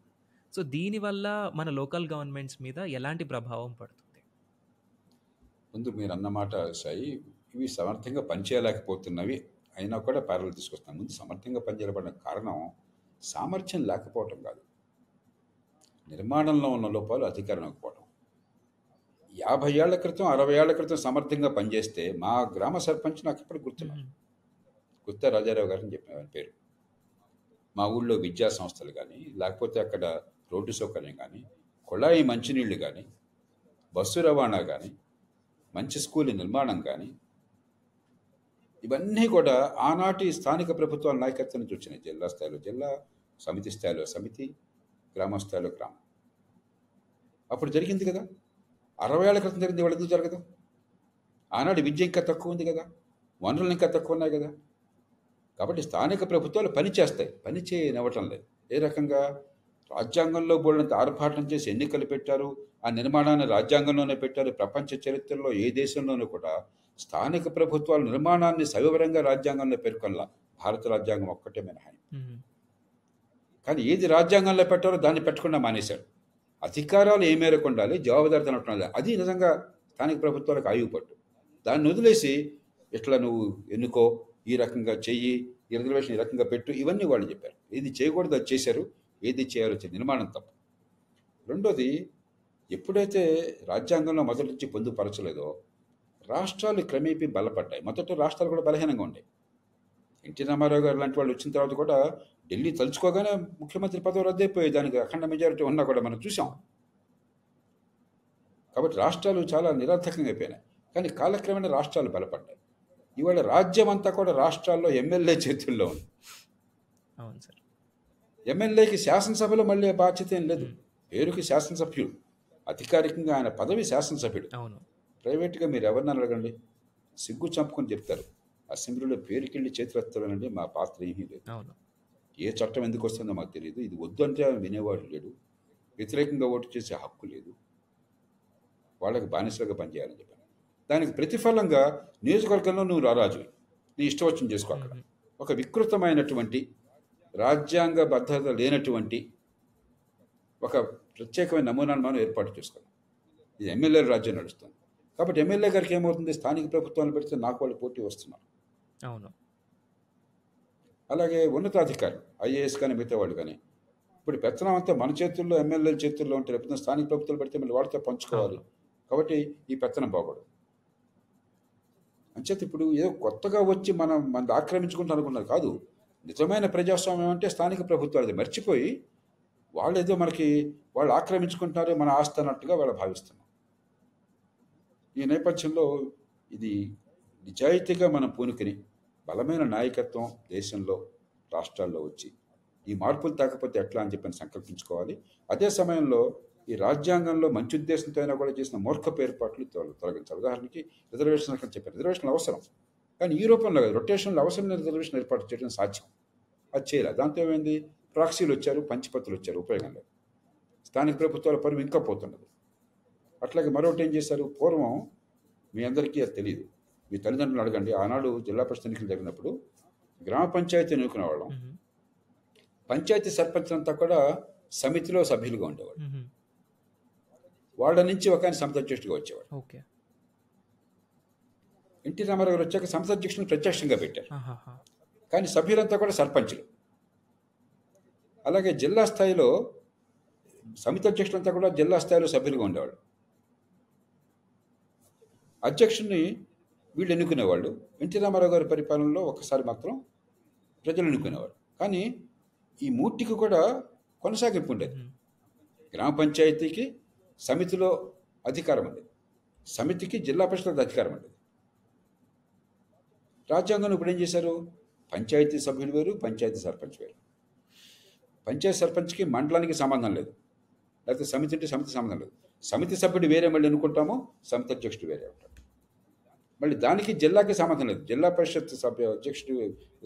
సో దీనివల్ల మన లోకల్ గవర్నమెంట్స్ మీద ఎలాంటి ప్రభావం పడుతుంది? ముందు మీరు అన్నమాట సాయి, ఇవి సమర్థంగా పనిచేయలేకపోతున్నవి అయినా కూడా ప్యారలల్ తీసుకొస్తున్నాం. ముందు సమర్థంగా పనిచేయబడిన కారణం సామర్థ్యం లేకపోవటం కాదు, నిర్మాణంలో ఉన్న లోపాలు అధికారం అవ్వకపోవటం. యాభై ఏళ్ల క్రితం అరవై ఏళ్ల క్రితం సమర్థంగా పనిచేస్తే మా గ్రామ సర్పంచ్ నాకు ఇప్పుడు గుర్తున్నాను, గుత్తా రాజారావు గారు అని చెప్పిన పేరు. మా ఊళ్ళో విద్యా సంస్థలు కానీ, లేకపోతే అక్కడ రోడ్డు సౌకర్యం కానీ, కుళాయి మంచినీళ్ళు కానీ, బస్సు రవాణా కానీ, మంచి స్కూల్ నిర్మాణం కానీ, ఇవన్నీ కూడా ఆనాటి స్థానిక ప్రభుత్వాల నాయకత్వం నుంచి వచ్చినాయి. జిల్లా స్థాయిలో జిల్లా, సమితి స్థాయిలో సమితి, గ్రామ స్థాయిలో గ్రామం. అప్పుడు జరిగింది కదా. అరవై ఏళ్ల క్రితం జరిగింది, వాళ్ళ ఎందుకు జరగదు? ఆనాడు విద్య ఇంకా తక్కువ ఉంది కదా, వనరులు ఇంకా తక్కువ ఉన్నాయి కదా. కాబట్టి స్థానిక ప్రభుత్వాలు పనిచేస్తాయి, పని చేయనివ్వటం లేదు. ఏ రకంగా రాజ్యాంగంలో బోర్డంత ఆర్భాటం చేసి ఎన్నికలు పెట్టారు, ఆ నిర్మాణాన్ని రాజ్యాంగంలోనే పెట్టారు. ప్రపంచ చరిత్రలో ఏ దేశంలోనూ కూడా స్థానిక ప్రభుత్వాల నిర్మాణాన్ని సవివరంగా రాజ్యాంగంలో పేర్కొనలా, భారత రాజ్యాంగం ఒక్కటే మినహాయి. కానీ ఏది రాజ్యాంగంలో పెట్టారో దాన్ని పెట్టకుండా మానేశారు. అధికారాలు ఏ మేరకు ఉండాలి, జవాబుదారితనం ఉండాలి, అది నిజంగా స్థానిక ప్రభుత్వాలకు ఆయువుపట్టు. దాన్ని వదిలేసి ఇట్లా నువ్వు ఎన్నుకో, ఈ రకంగా చెయ్యి, ఈ రిజర్వేషన్ ఈ రకంగా పెట్టు, ఇవన్నీ వాళ్ళు చెప్పారు. ఏది చేయకూడదు అది చేశారు, ఏది చేయాలో వచ్చే నిర్మాణం తప్ప. రెండోది, ఎప్పుడైతే రాజ్యాంగంలో మొదటి నుంచి పొందుపరచలేదో రాష్ట్రాలు క్రమేపీ బలపడ్డాయి. మొదట రాష్ట్రాలు కూడా బలహీనంగా ఉండే. ఎన్టీ రామారావు గారు లాంటి వాళ్ళు వచ్చిన తర్వాత కూడా ఢిల్లీ తలుచుకోగానే ముఖ్యమంత్రి పదవి రద్దయిపోయి దానికి అఖండ మెజారిటీ ఉన్నా కూడా మనం చూసాం. కాబట్టి రాష్ట్రాలు చాలా నిరర్థకంగా అయిపోయినాయి. కానీ కాలక్రమేణా రాష్ట్రాలు బలపడ్డాయి. ఇవాళ రాజ్యం అంతా కూడా రాష్ట్రాల్లో ఎమ్మెల్యే చేతుల్లో ఉంది. అవును సార్, ఎమ్మెల్యేకి శాసనసభలో మళ్ళీ బాధ్యత ఏం లేదు. పేరుకి శాసనసభ్యుడు, అధికారికంగా ఆయన పదవి శాసనసభ్యుడు. అవును, ప్రైవేట్గా మీరు ఎవరిని అడగండి, సిగ్గు చంపుకొని చెప్తారు అసెంబ్లీలో పేరుకెళ్ళి చేతులెత్తానండి, మా పాత్ర ఏమీ లేదు. అవును, ఏ చట్టం ఎందుకు వస్తుందో మాకు తెలియదు, ఇది వద్దు అంటే వినేవాడు లేడు, వ్యతిరేకంగా ఓటు చేసే హక్కు లేదు, వాళ్ళకి బానిసలుగా పనిచేయాలని చెప్పాను. దానికి ప్రతిఫలంగా నియోజకవర్గంలో నువ్వు రారాజు, నీ ఇష్టం వచ్చిన చేసుకో. అక్కడ ఒక వికృతమైనటువంటి రాజ్యాంగ బద్ధత లేనటువంటి ఒక ప్రత్యేకమైన నమూనాను మనం ఏర్పాటు చేసుకున్నాం. ఇది ఎమ్మెల్యే రాజ్యం నడుస్తుంది. కాబట్టి ఎమ్మెల్యే గారికి ఏమవుతుంది, స్థానిక ప్రభుత్వాన్ని పెడితే నాకు వాళ్ళు పోటీ వస్తున్నారు. అవును, అలాగే ఉన్నతాధికారులు ఐఏఎస్ కానీ మిగతా వాళ్ళు కానీ ఇప్పుడు పెత్తనం అంతా మన చేతుల్లో, ఎమ్మెల్యేల చేతుల్లో ఉంటే, లేకపోతే స్థానిక ప్రభుత్వాలు పెడితే మళ్ళీ వాడితో పంచుకోవాలి. కాబట్టి ఈ పెత్తనం బాగోదు. అంచేత ఇప్పుడు ఏదో కొత్తగా వచ్చి మనం మన ఆక్రమించుకుంటాం అనుకున్నారు కాదు. నిజమైన ప్రజాస్వామ్యం అంటే స్థానిక ప్రభుత్వాలు అది మర్చిపోయి వాళ్ళు ఏదో మనకి వాళ్ళు ఆక్రమించుకుంటున్నారు మన ఆస్తి అన్నట్టుగా వాళ్ళు భావిస్తున్నారు. ఈ నేపథ్యంలో ఇది నిజాయితీగా మనం పూనుకుని బలమైన నాయకత్వం దేశంలో రాష్ట్రాల్లో వచ్చి ఈ మార్పులు తాకపోతే ఎట్లా అని చెప్పని సంకల్పించుకోవాలి. అదే సమయంలో ఈ రాజ్యాంగంలో మంచి ఉద్దేశంతో అయినా కూడా చేసిన మూర్ఖపు ఏర్పాట్లు తొలగించాలి. ఉదాహరణకి రిజర్వేషన్ అని చెప్పారు. రిజర్వేషన్లు అవసరం కానీ ఈ రూపంలో కాదు, రొటేషన్లు అవసరం లేని రిజర్వేషన్ ఏర్పాటు చేయడం సాధ్యం, అది చేయలేదు. దాంతో ఏమైంది, ప్రాక్సీలు వచ్చారు, పంచిపత్తులు వచ్చారు, ఉపయోగం లేదు. స్థానిక ప్రభుత్వాల పరువు ఇంకా పోతున్నది. అట్లాగే మరొకటి ఏం చేశారు, పూర్వం మీ అందరికీ అది తెలియదు, మీ తల్లిదండ్రులు అడగండి, ఆనాడు జిల్లా పరిషత్ ఎన్నికలు జరిగినప్పుడు గ్రామ పంచాయతీ ఎన్నుకునేవాళ్ళం, పంచాయతీ సర్పంచ్ అంతా కూడా సమితిలో సభ్యులుగా ఉండేవాడు, వాళ్ళ నుంచి ఒక ఆయన సమధ్యక్షుడిగా వచ్చేవాడు. ఎన్టీ రామారావు గారు వచ్చాక సమధ్యక్షుడిని ప్రత్యక్షంగా పెట్టారు, కానీ సభ్యులంతా కూడా సర్పంచులు. అలాగే జిల్లా స్థాయిలో సమితి అధ్యక్షులంతా కూడా జిల్లా స్థాయిలో సభ్యులుగా ఉండేవాళ్ళు, అధ్యక్షుడిని వీళ్ళు ఎన్నుకునేవాళ్ళు. ఎన్టీ రామారావు గారి పరిపాలనలో ఒకసారి మాత్రం ప్రజలు ఎన్నుకునేవాళ్ళు. కానీ ఈ మూర్తికి కూడా కొనసాగింపు ఉండేది, గ్రామ పంచాయతీకి సమితిలో అధికారం ఉండేది, సమితికి జిల్లా పరిషత్ అధికారం ఉండేది. రాజ్యాంగం ఇప్పుడు ఏం చేశారు, పంచాయతీ సభ్యులు వేరు, పంచాయతీ సర్పంచ్ వేరు. పంచాయతీ సర్పంచ్కి మండలానికి సంబంధం లేదు, లేకపోతే సమితి అంటే సమితి సంబంధం లేదు. సమితి సభ్యుడు వేరే మళ్ళీ అనుకుంటాము, సమితి అధ్యక్షుడు వేరే ఉంటాడు. మళ్ళీ దానికి జిల్లాకి సంబంధం లేదు, జిల్లా పరిషత్ సభ్య అధ్యక్షుడు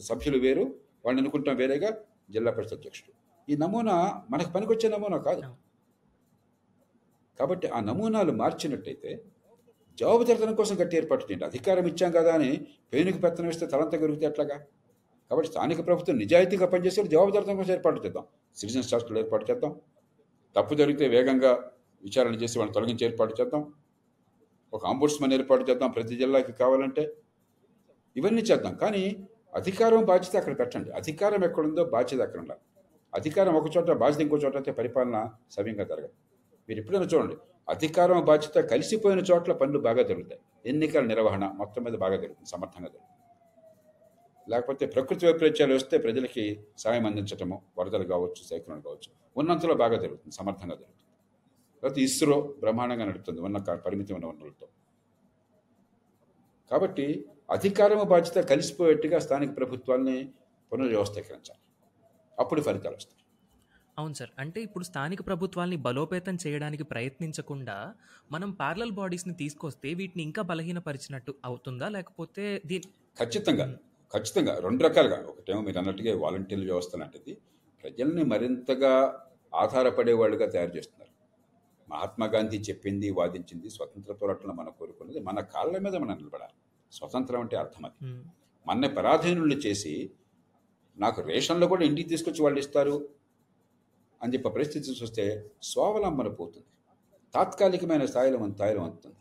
సభ్యులు వేరు, వాళ్ళని అనుకుంటాం వేరేగా, జిల్లా పరిషత్ అధ్యక్షుడు. ఈ నమూనా మనకు పనికొచ్చే నమూనా కాదు. కాబట్టి ఆ నమూనాలు మార్చినట్టయితే జవాబుదారితనం కోసం గట్టి ఏర్పాటు చేయండి. అధికారం ఇచ్చాం కదా అని పేనుకి పెత్తనం వేస్తే తలంతా గొరికితే అట్లాగా. కాబట్టి స్థానిక ప్రభుత్వం నిజాయితీగా పనిచేసే జవాబుదారితనం కోసం ఏర్పాటు చేద్దాం, సిటిజన్స్ ట్రస్ట్లు ఏర్పాటు చేద్దాం, తప్పు జరిగితే వేగంగా విచారణ చేసి వాళ్ళని తొలగించి ఏర్పాటు చేద్దాం, ఒక అంబుడ్స్మన్ ఏర్పాటు చేద్దాం ప్రతి జిల్లాకి కావాలంటే, ఇవన్నీ చేద్దాం. కానీ అధికారం బాధ్యత అక్కడ పెట్టండి. అధికారం ఎక్కడుందో బాధ్యత అక్కడ ఉండాలి. అధికారం ఒక చోట, బాధ్యత ఇంకో చోట అయితే పరిపాలన సవ్యంగా జరగదు. మీరు ఎప్పుడైనా చూడండి, అధికారం బాధ్యత కలిసిపోయిన చోట్ల పనులు బాగా జరుగుతాయి, ఎన్నికల నిర్వహణ మొత్తం మీద బాగా జరుగుతుంది, సమర్థంగా జరుగుతుంది. లేకపోతే ప్రకృతి వైపరీత్యాలు వస్తే ప్రజలకి సాయం అందించటము, వరదలు కావచ్చు, సైక్లోన్ కావచ్చు, ఉన్నంతలో బాగా జరుగుతుంది, సమర్థంగా జరుగుతుంది. లేకపోతే ఇస్రో బ్రహ్మాండంగా నడుపుతుంది ఉన్న పరిమితి ఉన్న వనరులతో. కాబట్టి అధికారము బాధ్యత కలిసిపోయేట్టుగా స్థానిక ప్రభుత్వాల్ని పునర్వ్యవస్థీకరించాలి, అప్పుడు ఫలితాలు వస్తాయి. అవును సార్, అంటే ఇప్పుడు స్థానిక ప్రభుత్వాల్ని బలోపేతం చేయడానికి ప్రయత్నించకుండా మనం ప్యారలల్ బాడీస్ని తీసుకొస్తే వీటిని ఇంకా బలహీనపరిచినట్టు అవుతుందా, లేకపోతే దీని? ఖచ్చితంగా ఖచ్చితంగా రెండు రకాలుగా, ఒకటేమో మీరు అన్నట్టుగా వాలంటీర్ల వ్యవస్థ లాంటిది ప్రజల్ని మరింతగా ఆధారపడేవాళ్ళుగా తయారు చేస్తున్నారు. మహాత్మా గాంధీ చెప్పింది, వాదించింది, స్వతంత్ర పోరాటంలో మనం కోరుకున్నది మన కాళ్ళ మీద మనం నిలబడాలి. స్వతంత్రం అంటే అర్థం అది. మన పరాధీనులు చేసి నాకు రేషన్లో కూడా ఇంటికి తీసుకొచ్చి వాళ్ళు ఇస్తారు అని చెప్పే పరిస్థితి చూస్తే స్వావలంబన పోతుంది, తాత్కాలికమైన స్థాయిలో మన స్థాయిలో అందుతుంది.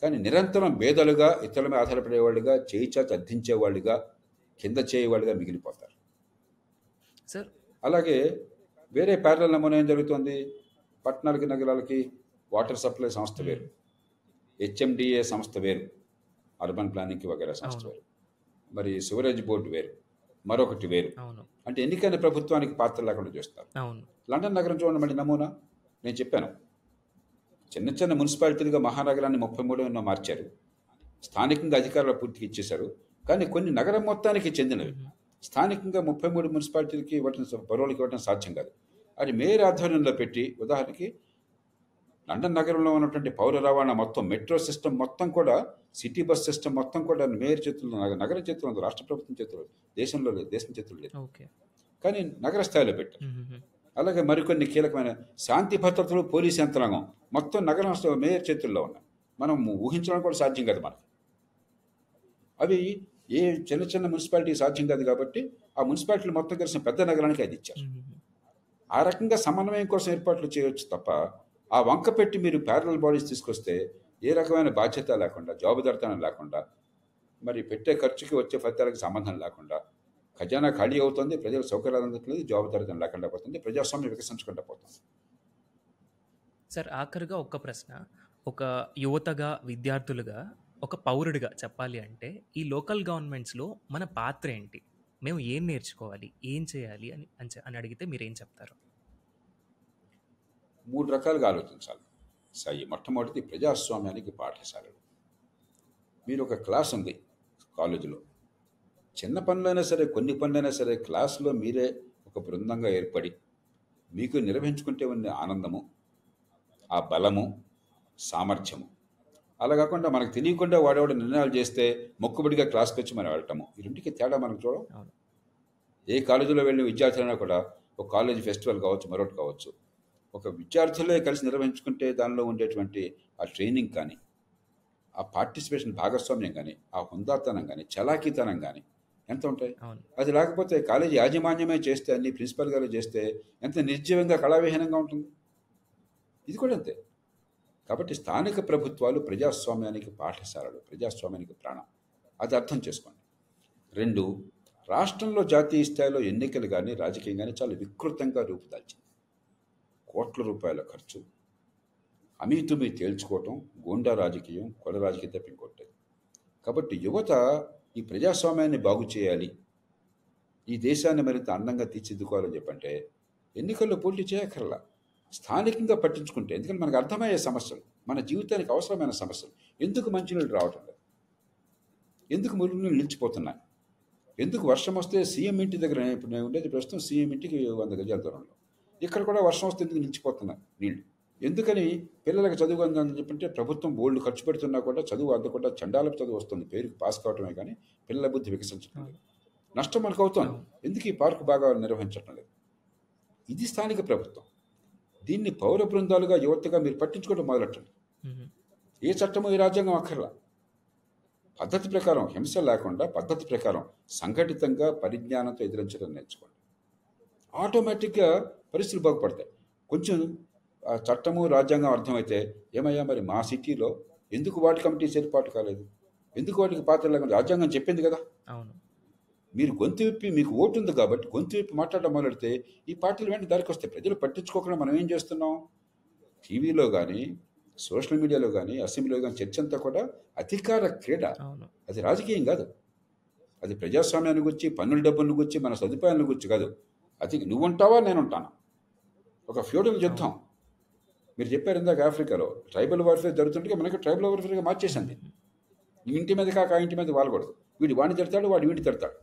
కానీ నిరంతరం భేదాలుగా ఇతరుల మీద ఆధారపడేవాళ్ళుగా, చేయి చాచి అద్దించేవాళ్ళుగా, కింద చేయవాళ్ళుగా మిగిలిపోతారు సార్. అలాగే వేరే ప్యారలల్ నమూనా ఏం జరుగుతుంది, పట్టణాలకి నగరాలకి వాటర్ సప్లై సంస్థ వేరు, హెచ్ఎండిఏ సంస్థ వేరు, అర్బన్ ప్లానింగ్కి వగైరా సంస్థ వేరు, మరి సివరేజ్ బోర్డు వేరు, మరొకటి వేరు. అంటే ఎన్నికైన ప్రభుత్వానికి పాత్ర లేకుండా చేస్తారు. లండన్ నగరం చూడండి, మళ్ళీ నమూనా నేను చెప్పాను, చిన్న చిన్న మున్సిపాలిటీలుగా మహానగరాన్ని ముప్పై మూడు ఎన్నో మార్చారు, స్థానికంగా అధికారులు పూర్తిగా ఇచ్చేశారు. కానీ కొన్ని నగరం మొత్తానికి చెందినవి స్థానికంగా ముప్పై మూడు మున్సిపాలిటీలకి ఇవ్వటం, బరోలకి ఇవ్వటం సాధ్యం కాదు. అది మేయర్ ఆధ్వర్యంలో పెట్టి, ఉదాహరణకి లండన్ నగరంలో ఉన్నటువంటి పౌర రవాణా మొత్తం, మెట్రో సిస్టమ్ మొత్తం కూడా, సిటీ బస్ సిస్టమ్ మొత్తం కూడా మేయర్ చేతుల్లో, నగర చేతుల్లో, రాష్ట్ర ప్రభుత్వం చేతుల్లో, దేశంలో లేదు, దేశం చేతుల్లో లేదు, కానీ నగర స్థాయిలో పెట్టారు. అలాగే మరికొన్ని కీలకమైన శాంతి భద్రతలు, పోలీసు యంత్రాంగం మొత్తం నగరం మేయర్ చేతుల్లో ఉన్నాయి. మనం ఊహించడానికి కూడా సాధ్యం కాదు మనకి. అవి ఏ చిన్న చిన్న మున్సిపాలిటీ సాధ్యం కాదు కాబట్టి ఆ మున్సిపాలిటీలు మొత్తం కలిసిన పెద్ద నగరానికి అది ఇచ్చారు. ఆ రకంగా సమన్వయం కోసం ఏర్పాట్లు చేయవచ్చు తప్ప ఆ వంక పెట్టి మీరు ప్యారలల్ బాడీస్ తీసుకొస్తే ఏ రకమైన బాధ్యత లేకుండా, జవాబుదారితనం లేకుండా, మరి పెట్టే ఖర్చుకి వచ్చే ఫలితాలకు సంబంధం లేకుండా ఖజానా ఖాళీ అవుతుంది, ప్రజల సౌకర్యాలు అందట్లేదు, జాబ్ దొరకడం లేకుండా పోతుంది, ప్రజాస్వామ్యం వికసించకుండా పోతుంది. సార్ ఆఖరిగా ఒక్క ప్రశ్న, ఒక యువతగా విద్యార్థులుగా ఒక పౌరుడిగా చెప్పాలి అంటే ఈ లోకల్ గవర్నమెంట్స్లో మన పాత్ర ఏంటి, మేము ఏం నేర్చుకోవాలి, ఏం చేయాలి అని అని అడిగితే మీరేం చెప్తారు? మూడు రకాలుగా ఆలోచించాలి సాయి. మొట్టమొదటిది ప్రజాస్వామ్యానికి పాఠశాలలు. మీరు ఒక క్లాస్ ఉంది కాలేజీలో, చిన్న పనులైనా సరే కొన్ని పనులైనా సరే క్లాసులో మీరే ఒక బృందంగా ఏర్పడి మీకు నిర్వహించుకుంటే ఉన్న ఆనందము, ఆ బలము, సామర్థ్యము. అలా కాకుండా మనకు తెలియకుండా వాడేవాడు నిర్ణయాలు చేస్తే మొక్కుబడిగా క్లాస్కి వచ్చి మనం వెళ్ళటము, ఈ రెండుకి తేడా మనం చూడం. ఏ కాలేజీలో వెళ్ళిన విద్యార్థులైనా కూడా ఒక కాలేజీ ఫెస్టివల్ కావచ్చు, మరొకటి కావచ్చు, ఒక విద్యార్థులే కలిసి నిర్వహించుకుంటే దానిలో ఉండేటువంటి ఆ ట్రైనింగ్ కానీ, ఆ పార్టిసిపేషన్ భాగస్వామ్యం కానీ, ఆ హుందాతనం కానీ, చలాకీతనం కానీ ఎంత ఉంటాయి. అది లేకపోతే కాలేజీ యాజమాన్యమే చేస్తే, అన్ని ప్రిన్సిపల్ గారు చేస్తే ఎంత నిర్జీవంగా కళావిహీనంగా ఉంటుంది. ఇది కూడా అంతే. కాబట్టి స్థానిక ప్రభుత్వాలు ప్రజాస్వామ్యానికి పాఠశాలలు, ప్రజాస్వామ్యానికి ప్రాణం. అది అర్థం చేసుకోండి. రెండు, రాష్ట్రంలో జాతీయ స్థాయిలో ఎన్నికలు కానీ రాజకీయం కానీ చాలా వికృతంగా రూపుదాల్చింది. కోట్ల రూపాయల ఖర్చు, అమీతుమీ తేల్చుకోవటం, గోండా రాజకీయం, కొల రాజకీయం తప్ప ఇంకొకటి. కాబట్టి యువత ఈ ప్రజాస్వామ్యాన్ని బాగు చేయాలి, ఈ దేశాన్ని మరింత అందంగా తీర్చిదిద్దుకోవాలని చెప్పంటే ఎన్నికల్లో పోటీ చేయక్కర్లా, స్థానికంగా పట్టించుకుంటే. ఎందుకంటే మనకు అర్థమయ్యే సమస్యలు, మన జీవితానికి అవసరమైన సమస్యలు. ఎందుకు మంచినీళ్ళు రావటం లేదు, ఎందుకు మురుగునీళ్ళు నిలిచిపోతున్నాయి, ఎందుకు వర్షం వస్తే సీఎం ఇంటి దగ్గర, ఇప్పుడు నేను ఉండేది ప్రస్తుతం సీఎం ఇంటికి వంద గజాల దూరంలో, ఇక్కడ కూడా వర్షం వస్తే ఎందుకు నిలిచిపోతున్నాయి నీళ్ళు, ఎందుకని పిల్లలకు చదువు అందని చెప్పంటే ప్రభుత్వం బోల్డ్ ఖర్చు పెడుతున్నా కూడా చదువు అందకుండా చండాలకు చదువు వస్తుంది. పేరుకి పాస్ కావటమే కానీ పిల్లల బుద్ధి వికసించడం లేదు, నష్టం మనకు అవుతుంది. ఎందుకు ఈ పార్కు బాగా నిర్వహించడం లేదు? ఇది స్థానిక ప్రభుత్వం. దీన్ని పౌర బృందాలుగా యువతగా మీరు పట్టించుకోవడం మొదలెట్టండి. ఏ చట్టము ఏ రాజ్యాంగం అక్కర్లా, పద్ధతి ప్రకారం, హింస లేకుండా పద్ధతి ప్రకారం సంఘటితంగా పరిజ్ఞానంతో ఎదిరించడం నేర్చుకోండి. ఆటోమేటిక్గా పరిస్థితులు బాగుపడతాయి. కొంచెం చట్టము రాజ్యాంగం అర్థమైతే ఏమయ్యా మరి మా సిటీలో ఎందుకు వాటి కమిటీస్ ఏర్పాటు కాలేదు, ఎందుకు వాటికి పాత్ర లేకుండా? రాజ్యాంగం చెప్పింది కదా. అవును, మీరు గొంతు విప్పి, మీకు ఓటు ఉంది కాబట్టి గొంతు విప్పి మాట్లాడడం మొదలెడితే ఈ పార్టీలు వెంటనే దారికి వస్తాయి. ప్రజలు పట్టించుకోకుండా మనం ఏం చేస్తున్నాం? టీవీలో కానీ సోషల్ మీడియాలో కానీ అసెంబ్లీలో కానీ చర్చ అంతా కూడా అధికార క్రీడ. అది రాజకీయం కాదు, అది ప్రజాస్వామ్యాన్ని గురించి, పన్నుల డబ్బులను గురించి, మన సదుపాయాలను గురించి కాదు. అది నువ్వుంటావా నేనుంటాను, ఒక ఫ్యూడల్ యుద్ధం. మీరు చెప్పారు ఇందాక ఆఫ్రికాలో ట్రైబల్ వార్ఫేర్ జరుగుతుంటే మనకి ట్రైబల్ వార్ఫేర్గా మార్చేసింది. ఈ ఇంటి మీద కాక ఆ ఇంటి మీద వాలకూడదు, వీడు వాడిని తిడతాడు, వాడు వీడిని తిడతాడు,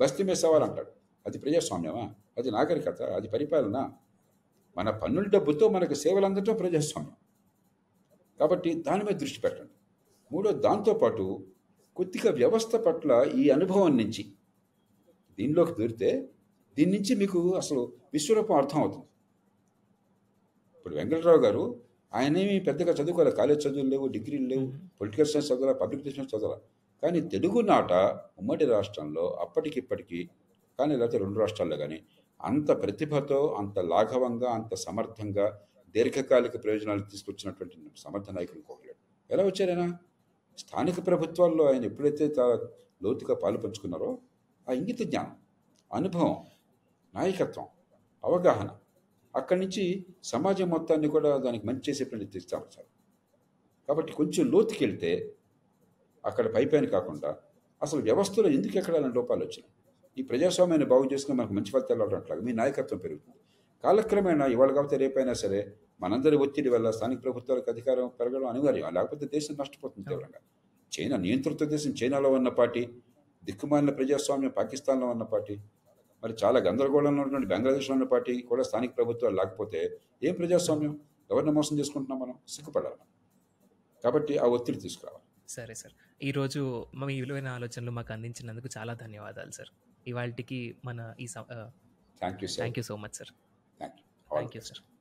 బస్తీ మీద సవాల్ అంటాడు. అది ప్రజాస్వామ్యమా? అది నాగరికత? అది పరిపాలన? మన పన్నుల డబ్బుతో మనకు సేవలు అందటం ప్రజాస్వామ్యం. కాబట్టి దాని మీద దృష్టి పెట్టండి. మూడో, దాంతోపాటు కొద్దిగా వ్యవస్థ పట్ల ఈ అనుభవం నుంచి దీనిలోకి దూరితే దీని నుంచి మీకు అసలు విశ్వరూపం అర్థం అవుతుంది. ఇప్పుడు వెంకటరావు గారు ఆయనేమి పెద్దగా చదువుకోవాలి, కాలేజ్ చదువులు లేవు, డిగ్రీలు లేవు, పొలిటికల్ సైన్స్ చదవాలి, పబ్లిక్ రిలేషన్స్ చదవాలి. కానీ తెలుగునాట ఉమ్మడి రాష్ట్రంలో అప్పటికిప్పటికీ కానీ లేకపోతే రెండు రాష్ట్రాల్లో కానీ అంత ప్రతిభతో, అంత లాఘవంగా, అంత సమర్థంగా దీర్ఘకాలిక ప్రయోజనాలు తీసుకొచ్చినటువంటి సమర్థ నాయకులు కోరలేడు. ఎలా వచ్చారైనా స్థానిక ప్రభుత్వాల్లో ఆయన ఎప్పుడైతే లోతుగా పాలుపంచుకున్నారో ఆ ఇంగిత జ్ఞానం, అనుభవం, నాయకత్వం, అవగాహన అక్కడి నుంచి సమాజం మొత్తాన్ని కూడా దానికి మంచి చేసేటువంటి తీర్చారు. కాబట్టి కొంచెం లోతుకెళ్తే అక్కడ పైపైన కాకుండా అసలు వ్యవస్థలో ఎందుకు ఎక్కడ అలాంటి లోపాలు వచ్చినాయి, ఈ ప్రజాస్వామ్యాన్ని బాగు చేసుకుని మనకు మంచి ఫలితాలు అవడం, మీ నాయకత్వం పెరుగుతుంది. కాలక్రమేణా ఇవాళ కాకపోతే రేపైనా సరే మనందరి ఒత్తిడి వల్ల స్థానిక ప్రభుత్వాలకు అధికారం పెరగడం అనివార్యం, లేకపోతే దేశం నష్టపోతుంది తీవ్రంగా. చైనా నియంతృత్వ దేశం, చైనాలో ఉన్న పార్టీ దిక్కుమాలిన ప్రజాస్వామ్యం, పాకిస్తాన్లో ఉన్న పార్టీ, మరి చాలా గందరగోళంలో ఉన్నటువంటి బంగ్లాదేశ్లో ఉన్న పార్టీ కూడా స్థానిక ప్రభుత్వాలు లేకపోతే ఏం ప్రజాస్వామ్యం? ఎవరిని మోసం చేసుకుంటున్నాం మనం? సిగ్గుపడాలి మనం. కాబట్టి ఆ ఒత్తిడి తీసుకురావాలి. సరే సార్, ఈరోజు మా విలువైన ఆలోచనలు మాకు అందించినందుకు చాలా ధన్యవాదాలు సార్. ఇవాళకి మన ఈ thank you so much sir. Thank you sir.